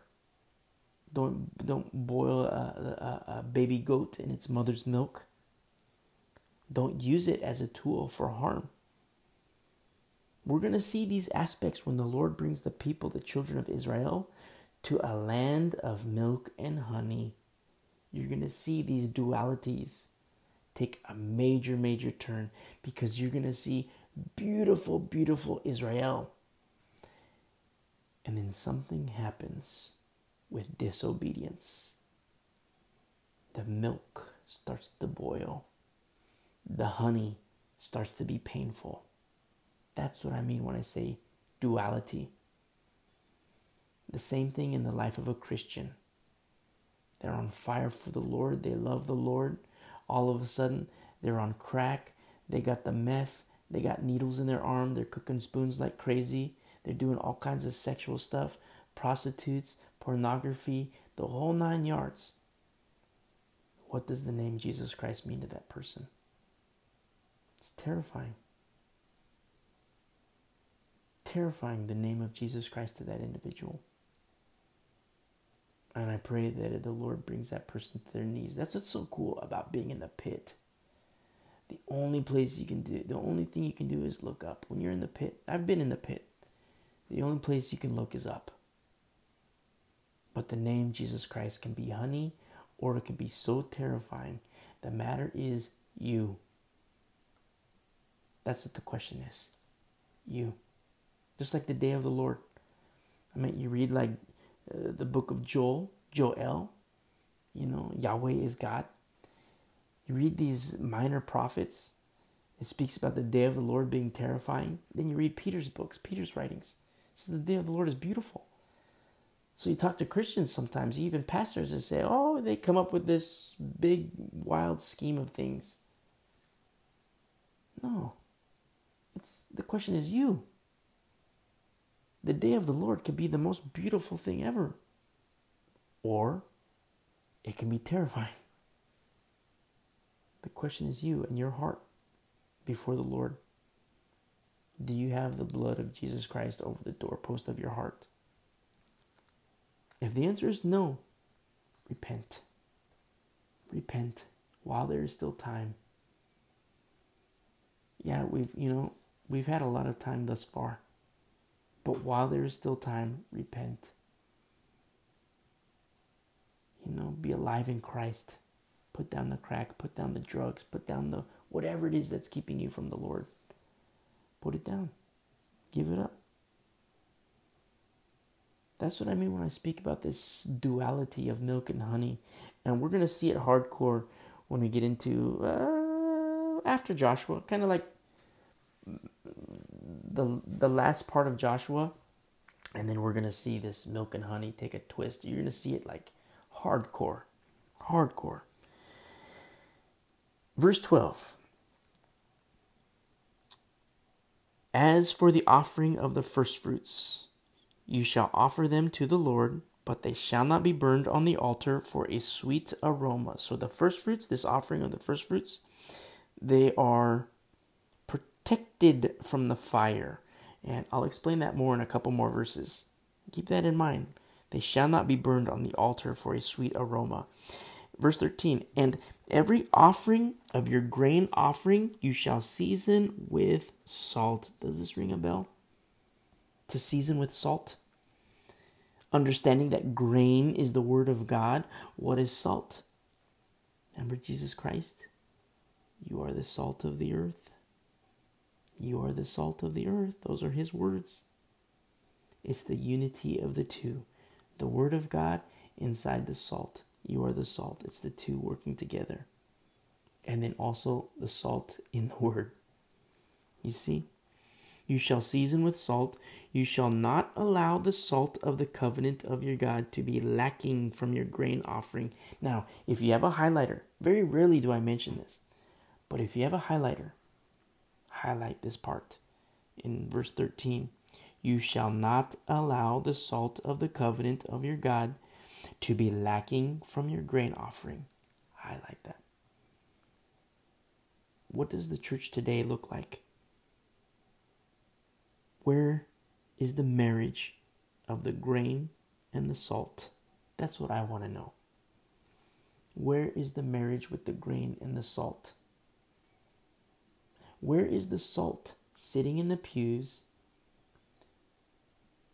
Don't, don't boil a, a, a baby goat in its mother's milk. Don't use it as a tool for harm. We're going to see these aspects when the Lord brings the people, the children of Israel, to a land of milk and honey. You're going to see these dualities take a major, major turn, because you're going to see beautiful, beautiful Israel. And then something happens with disobedience. The milk starts to boil. The honey starts to be painful. That's what I mean when I say duality. The same thing in the life of a Christian. They're on fire for the Lord. They love the Lord. All of a sudden, they're on crack. They got the meth. They got needles in their arm. They're cooking spoons like crazy. They're doing all kinds of sexual stuff. Prostitutes, pornography, the whole nine yards. What does the name Jesus Christ mean to that person? It's terrifying. Terrifying, the name of Jesus Christ to that individual. And I pray that the Lord brings that person to their knees. That's what's so cool about being in the pit. The only place you can do, the only thing you can do is look up. When you're in the pit, I've been in the pit. The only place you can look is up. But the name Jesus Christ can be honey, or it can be so terrifying. The matter is you. That's what the question is. You. Just like the day of the Lord. I mean, you read like Uh, the book of Joel, Joel, you know, Yahweh is God. You read these minor prophets. It speaks about the day of the Lord being terrifying. Then you read Peter's books, Peter's writings. It says the day of the Lord is beautiful. So you talk to Christians sometimes, even pastors, and say, oh, they come up with this big, wild scheme of things. No. It's, the question is you. The day of the Lord can be the most beautiful thing ever, or it can be terrifying. The question is you and your heart before the Lord. Do you have the blood of Jesus Christ over the doorpost of your heart? If the answer is no, repent. Repent while there is still time. Yeah, we've, you know, we've had a lot of time thus far. But while there is still time, repent. You know, be alive in Christ. Put down the crack, put down the drugs, put down the whatever it is that's keeping you from the Lord. Put it down. Give it up. That's what I mean when I speak about this duality of milk and honey. And we're going to see it hardcore when we get into uh, after Joshua, kind of like the the last part of Joshua, and then we're going to see this milk and honey take a twist. You're going to see it like hardcore, hardcore. Verse twelve. As for the offering of the firstfruits, you shall offer them to the Lord, but they shall not be burned on the altar for a sweet aroma. So the firstfruits, this offering of the firstfruits, they are protected from the fire. And I'll explain that more in a couple more verses. Keep that in mind. They shall not be burned on the altar for a sweet aroma. Verse thirteen, and every offering of your grain offering you shall season with salt. Does this ring a bell? To season with salt? Understanding that grain is the word of God. What is salt? Remember Jesus Christ? You are the salt of the earth. You are the salt of the earth. Those are his words. It's the unity of the two. The word of God inside the salt. You are the salt. It's the two working together. And then also the salt in the word. You see? You shall season with salt. You shall not allow the salt of the covenant of your God to be lacking from your grain offering. Now, if you have a highlighter, very rarely do I mention this, but if you have a highlighter, highlight this part in verse thirteen. You shall not allow the salt of the covenant of your God to be lacking from your grain offering. Highlight that. What does the church today look like? Where is the marriage of the grain and the salt? That's what I want to know. Where is the marriage with the grain and the salt? Where is the salt sitting in the pews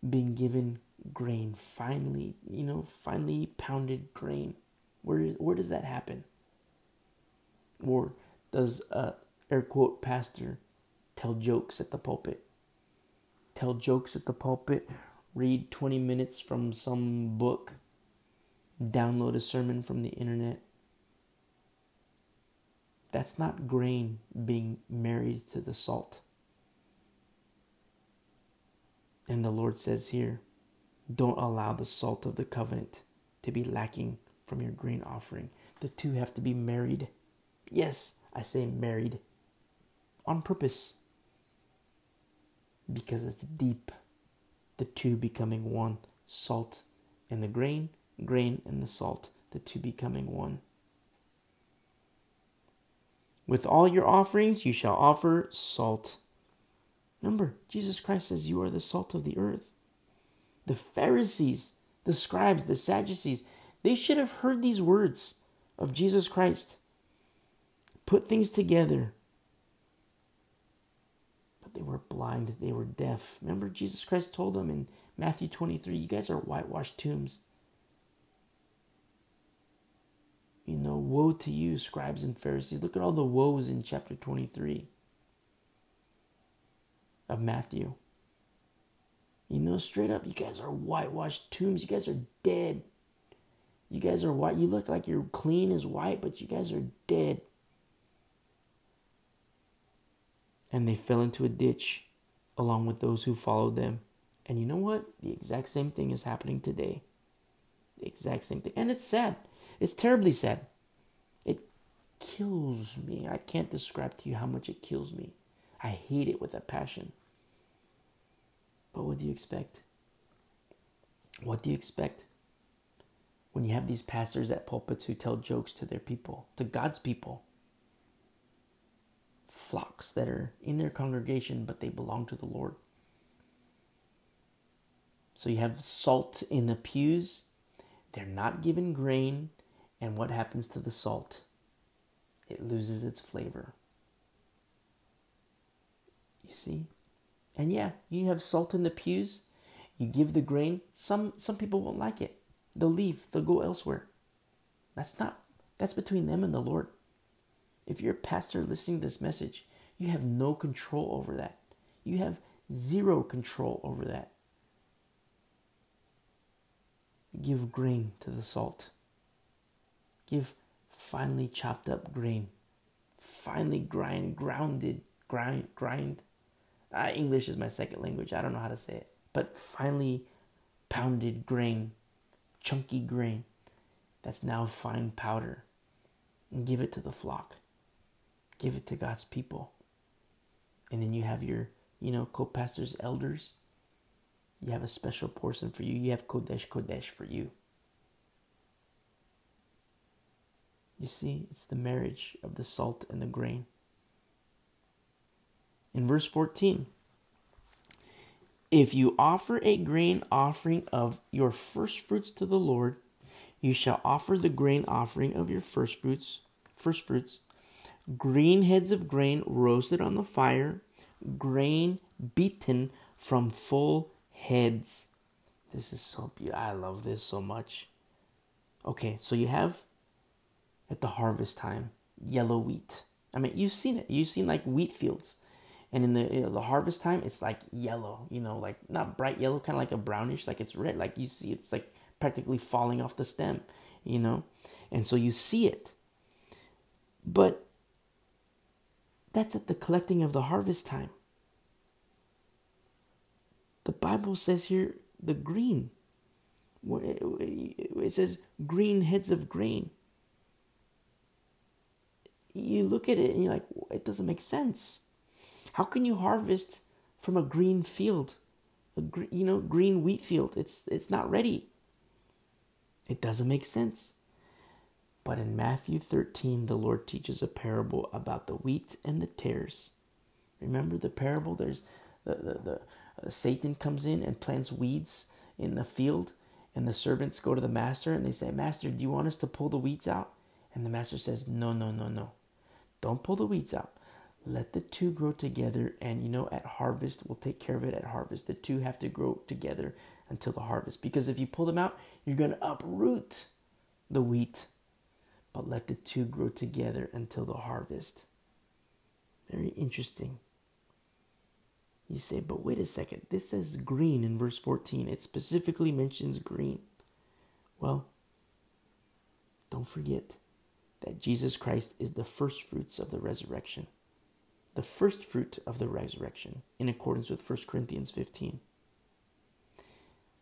being given grain, finely, you know, finely pounded grain? Where where does that happen? Or does a air quote pastor tell jokes at the pulpit? Tell jokes at the pulpit, read twenty minutes from some book, download a sermon from the internet. That's not grain being married to the salt. And the Lord says here, don't allow the salt of the covenant to be lacking from your grain offering. The two have to be married. Yes, I say married on purpose, because it's deep. The two becoming one, salt and the grain, grain and the salt, the two becoming one. With all your offerings, you shall offer salt. Remember, Jesus Christ says you are the salt of the earth. The Pharisees, the scribes, the Sadducees, they should have heard these words of Jesus Christ. Put things together. But they were blind. They were deaf. Remember, Jesus Christ told them in Matthew twenty-three, you guys are whitewashed tombs. You know, woe to you, scribes and Pharisees. Look at all the woes in chapter twenty-three of Matthew. You know, straight up, you guys are whitewashed tombs. You guys are dead. You guys are white. You look like you're clean as white, but you guys are dead. And they fell into a ditch along with those who followed them. And you know what? The exact same thing is happening today. The exact same thing. And it's sad. It's terribly sad. It kills me. I can't describe to you how much it kills me. I hate it with a passion. But what do you expect? What do you expect when you have these pastors at pulpits who tell jokes to their people, to God's people? Flocks that are in their congregation, but they belong to the Lord. So you have salt in the pews. They're not given grain. And what happens to the salt? It loses its flavor. You see? And yeah, you have salt in the pews. You give the grain. Some some people won't like it. They'll leave. They'll go elsewhere. That's not, that's between them and the Lord. If you're a pastor listening to this message, you have no control over that. You have zero control over that. Give grain to the salt. Give finely chopped up grain, finely grind, grounded, grind, grind. Uh, English is my second language. I don't know how to say it. But finely pounded grain, chunky grain, that's now fine powder. And give it to the flock. Give it to God's people. And then you have your, you know, co-pastors, elders. You have a special portion for you. You have Kodesh Kodesh for you. You see, it's the marriage of the salt and the grain. In verse fourteen, if you offer a grain offering of your first fruits to the Lord, you shall offer the grain offering of your first fruits, first fruits, green heads of grain roasted on the fire, grain beaten from full heads. This is so beautiful. I love this so much. Okay, so you have at the harvest time, yellow wheat. I mean, you've seen it. You've seen like wheat fields. And in the, you know, the harvest time, it's like yellow, you know, like not bright yellow, kind of like a brownish, like it's red, like you see, it's like practically falling off the stem, you know, and so you see it. But that's at the collecting of the harvest time. The Bible says here, the green, it says green heads of grain. You look at it and you're like, it doesn't make sense. How can you harvest from a green field, a gr- you know, green wheat field? It's it's not ready. It doesn't make sense. But in Matthew thirteen, the Lord teaches a parable about the wheat and the tares. Remember the parable? There's the the, the uh, Satan comes in and plants weeds in the field, and the servants go to the master and they say, "Master, do you want us to pull the weeds out?" And the master says, "No, no, no, no. Don't pull the weeds out. Let the two grow together, and you know, at harvest, we'll take care of it at harvest. The two have to grow together until the harvest, because if you pull them out, you're going to uproot the wheat. But let the two grow together until the harvest." Very interesting. You say, but wait a second. This says green in verse fourteen. It specifically mentions green. Well, don't forget that Jesus Christ is the first fruits of the resurrection. The first fruit of the resurrection, in accordance with First Corinthians fifteen.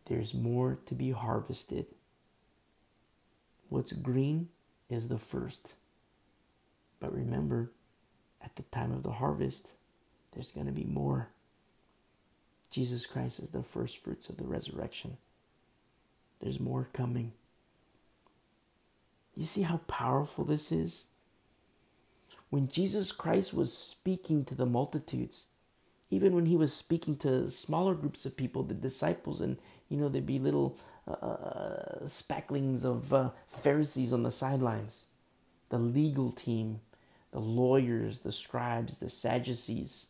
There's more to be harvested. What's green is the first. But remember, at the time of the harvest, there's going to be more. Jesus Christ is the first fruits of the resurrection. There's more coming. You see how powerful this is? When Jesus Christ was speaking to the multitudes, even when he was speaking to smaller groups of people, the disciples, and you know, there'd be little uh, spacklings of uh, Pharisees on the sidelines, the legal team, the lawyers, the scribes, the Sadducees.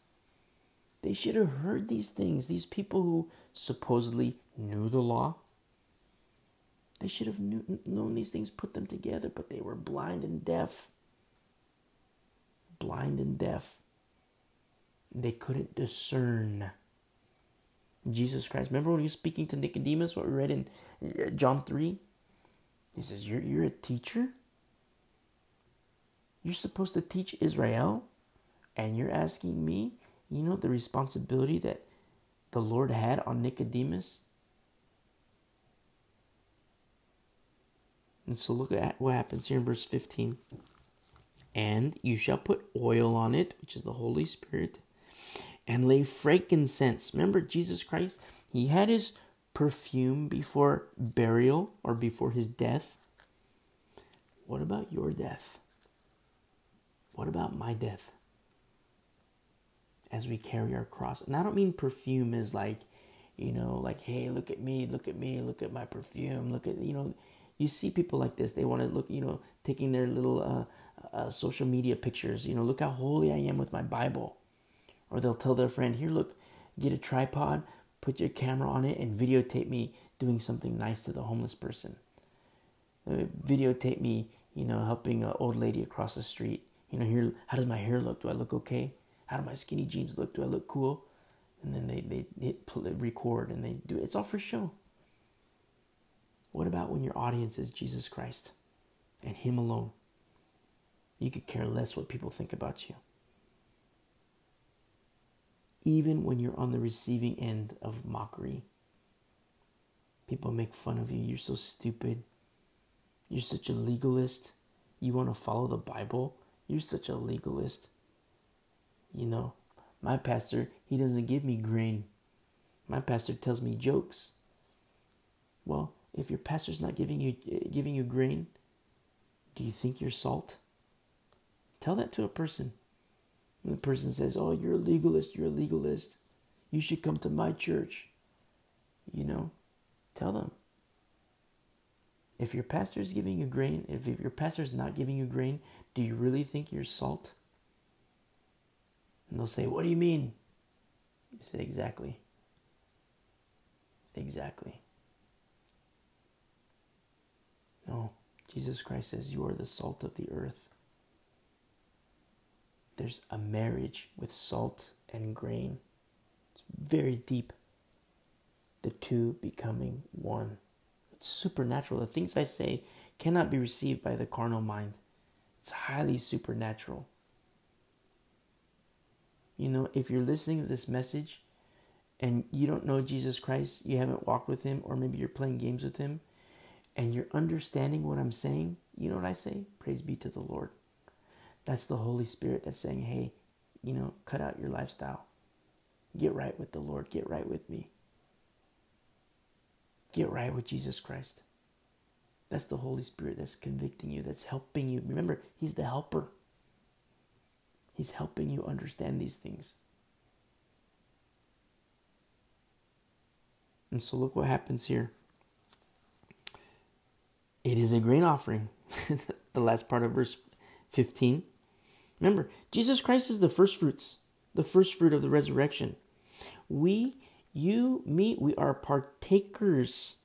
They should have heard these things. These people who supposedly knew the law, they should have knew, known these things, put them together, but they were blind and deaf. Blind and deaf. They couldn't discern. Jesus Christ. Remember when he was speaking to Nicodemus, what we read in John three? He says, you're, you're a teacher? You're supposed to teach Israel? And you're asking me, you know, the responsibility that the Lord had on Nicodemus? And so look at what happens here in verse fifteen. And you shall put oil on it, which is the Holy Spirit, and lay frankincense. Remember Jesus Christ? He had his perfume before burial or before his death. What about your death? What about my death? As we carry our cross. And I don't mean perfume as like, you know, like, hey, look at me, look at me, look at my perfume, look at, you know. You see people like this. They want to look, you know, taking their little... Uh, Uh, social media pictures, you know, look how holy I am with my Bible. Or they'll tell their friend, here, look, get a tripod, put your camera on it, and videotape me doing something nice to the homeless person. Uh, videotape me, you know, helping an old lady across the street. You know, here, how does my hair look? Do I look okay? How do my skinny jeans look? Do I look cool? And then they, they hit record and they do it. It's all for show. What about when your audience is Jesus Christ and Him alone? You could care less what people think about you. Even when you're on the receiving end of mockery. People make fun of you. You're so stupid. You're such a legalist. You want to follow the Bible? You're such a legalist. You know, my pastor, he doesn't give me grain. My pastor tells me jokes. Well, if your pastor's not giving you, uh, giving you grain, do you think you're salt? Tell that to a person. When the person says, oh, you're a legalist, you're a legalist. You should come to my church. You know, tell them. If your pastor is giving you grain, if, if your pastor is not giving you grain, do you really think you're salt? And they'll say, what do you mean? You say, exactly. Exactly. No, Jesus Christ says you are the salt of the earth. There's a marriage with salt and grain. It's very deep. The two becoming one. It's supernatural. The things I say cannot be received by the carnal mind. It's highly supernatural. You know, if you're listening to this message and you don't know Jesus Christ, you haven't walked with him, or maybe you're playing games with him, and you're understanding what I'm saying, you know what I say? Praise be to the Lord. That's the Holy Spirit that's saying, hey, you know, cut out your lifestyle. Get right with the Lord. Get right with me. Get right with Jesus Christ. That's the Holy Spirit that's convicting you, that's helping you. Remember, he's the helper. He's helping you understand these things. And so look what happens here. It is a grain offering. The last part of verse fifteen. Remember, Jesus Christ is the first fruits, the first fruit of the resurrection. We, you, me, we are partakers,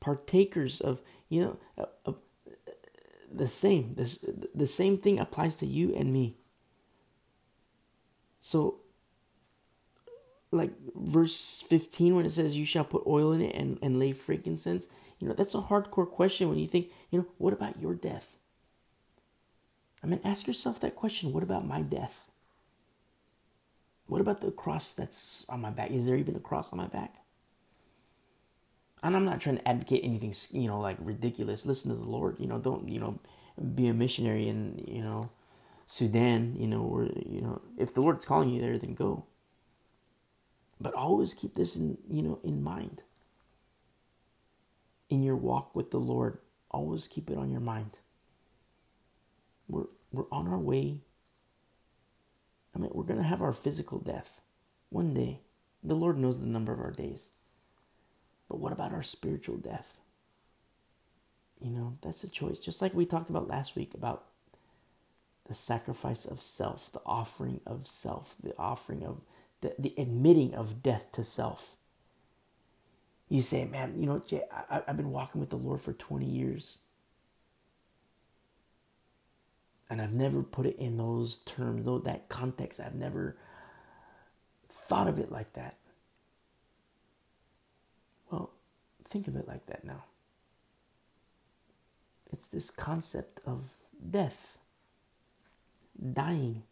partakers of, you know, of the same. This, the same thing applies to you and me. So, like verse fifteen, when it says, you shall put oil in it and, and lay frankincense, you know, that's a hardcore question when you think, you know, what about your death? I mean, ask yourself that question. What about my death? What about the cross that's on my back? Is there even a cross on my back? And I'm not trying to advocate anything, you know, like ridiculous. Listen to the Lord, you know, don't, you know, be a missionary and, you know, Sudan, you know, or, you know, if the Lord's calling you there, then go. But always keep this in, you know, in mind. In your walk with the Lord, always keep it on your mind. We're we're on our way. I mean, we're gonna have our physical death one day. The Lord knows the number of our days. But what about our spiritual death? You know, that's a choice. Just like we talked about last week about the sacrifice of self, the offering of self, the offering of, the, the admitting of death to self. You say, man, you know, Jay, I, I've been walking with the Lord for twenty years. And I've never put it in those terms, though that context. I've never thought of it like that. Well, think of it like that now. It's this concept of death. Dying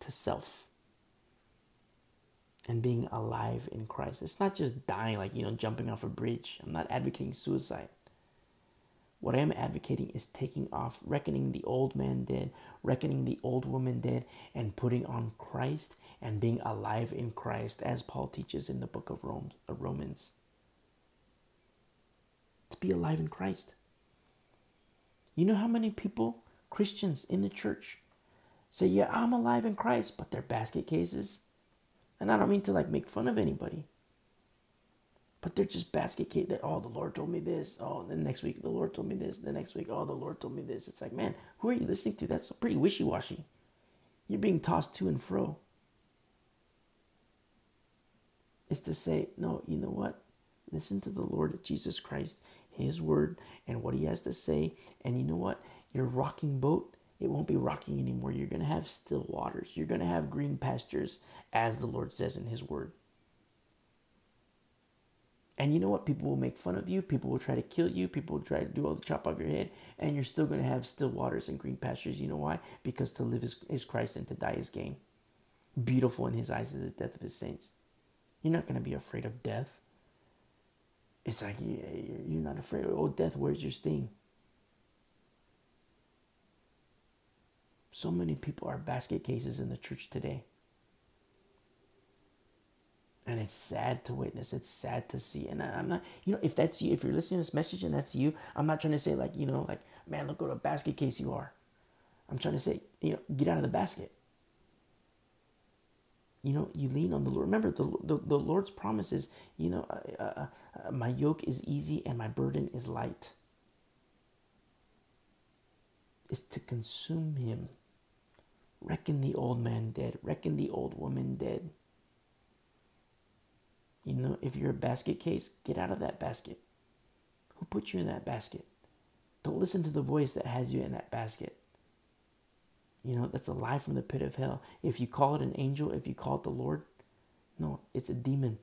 to self and being alive in Christ. It's not just dying like, you know, jumping off a bridge. I'm not advocating suicide. What I am advocating is taking off, reckoning the old man dead, reckoning the old woman dead, and putting on Christ and being alive in Christ, as Paul teaches in the book of Romans. To be alive in Christ. You know how many people, Christians in the church, say, yeah, I'm alive in Christ, but they're basket cases. And I don't mean to like make fun of anybody. But they're just basket cases. They're, oh, the Lord told me this. Oh, the next week, the Lord told me this. The next week, oh, the Lord told me this. It's like, man, who are you listening to? That's pretty wishy-washy. You're being tossed to and fro. It's to say, no, you know what? Listen to the Lord Jesus Christ, his word, and what he has to say. And you know what? Your rocking boat, it won't be rocking anymore. You're going to have still waters. You're going to have green pastures, as the Lord says in his word. And you know what? People will make fun of you. People will try to kill you. People will try to do all the chop off your head. And you're still going to have still waters and green pastures. You know why? Because to live is, is Christ, and to die is gain. Beautiful in his eyes is the death of his saints. You're not going to be afraid of death. It's like, you're not afraid. Oh, death, where's your sting? So many people are basket cases in the church today. And it's sad to witness. It's sad to see. And I'm not, you know, if that's you, if you're listening to this message and that's you, I'm not trying to say like, you know, like, man, look what a basket case you are. I'm trying to say, you know, get out of the basket. You know, you lean on the Lord. Remember, the the, the Lord's promise is, you know, uh, uh, uh, my yoke is easy and my burden is light. It's to consume him. Reckon the old man dead. Reckon the old woman dead. You know, if you're a basket case, get out of that basket. Who put you in that basket? Don't listen to the voice that has you in that basket. You know, that's a lie from the pit of hell. If you call it an angel, if you call it the Lord, no, it's a demon.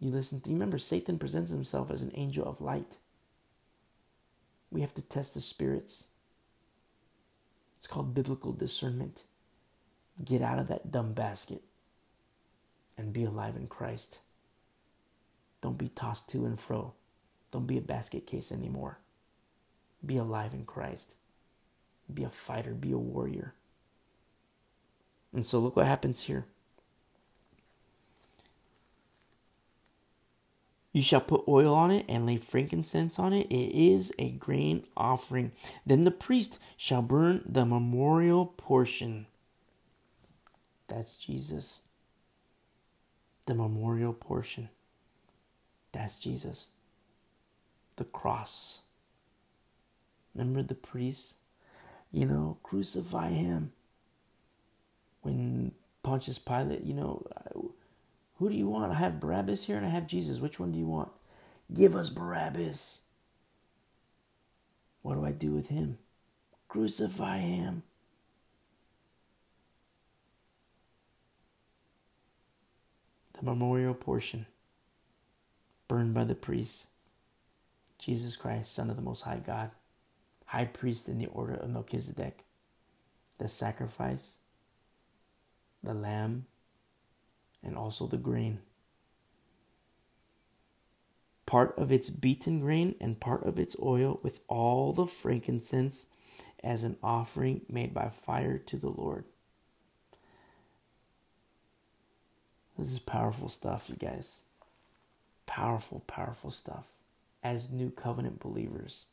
You listen to, you remember, Satan presents himself as an angel of light. We have to test the spirits. It's called biblical discernment. Get out of that dumb basket and be alive in Christ. Don't be tossed to and fro. Don't be a basket case anymore. Be alive in Christ. Be a fighter. Be a warrior. And so look what happens here. You shall put oil on it and lay frankincense on it. It is a grain offering. Then the priest shall burn the memorial portion. That's Jesus. The memorial portion. That's Jesus. The cross. Remember the priest? You know, crucify him. When Pontius Pilate, you know, who do you want? I have Barabbas here and I have Jesus. Which one do you want? Give us Barabbas. What do I do with him? Crucify him. The memorial portion. Burned by the priest. Jesus Christ, Son of the Most High God. High priest in the order of Melchizedek. The sacrifice, the lamb, and also the grain. Part of its beaten grain and part of its oil with all the frankincense as an offering made by fire to the Lord. This is powerful stuff, you guys. Powerful, powerful stuff as new covenant believers.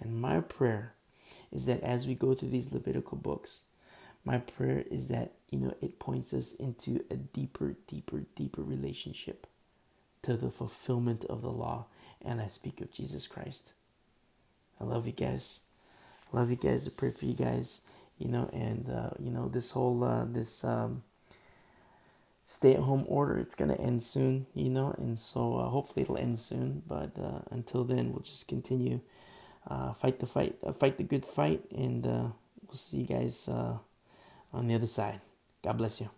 And my prayer is that as we go through these Levitical books, my prayer is that, you know, it points us into a deeper, deeper, deeper relationship to the fulfillment of the law. And I speak of Jesus Christ. I love you guys. I love you guys. I pray for you guys, you know, and, uh, you know, this whole, uh, this um, stay-at-home order, it's going to end soon, you know, and so uh, hopefully it'll end soon. But uh, until then, we'll just continue. Uh, fight the fight, uh, fight the good fight, and uh, we'll see you guys uh, on the other side. God bless you.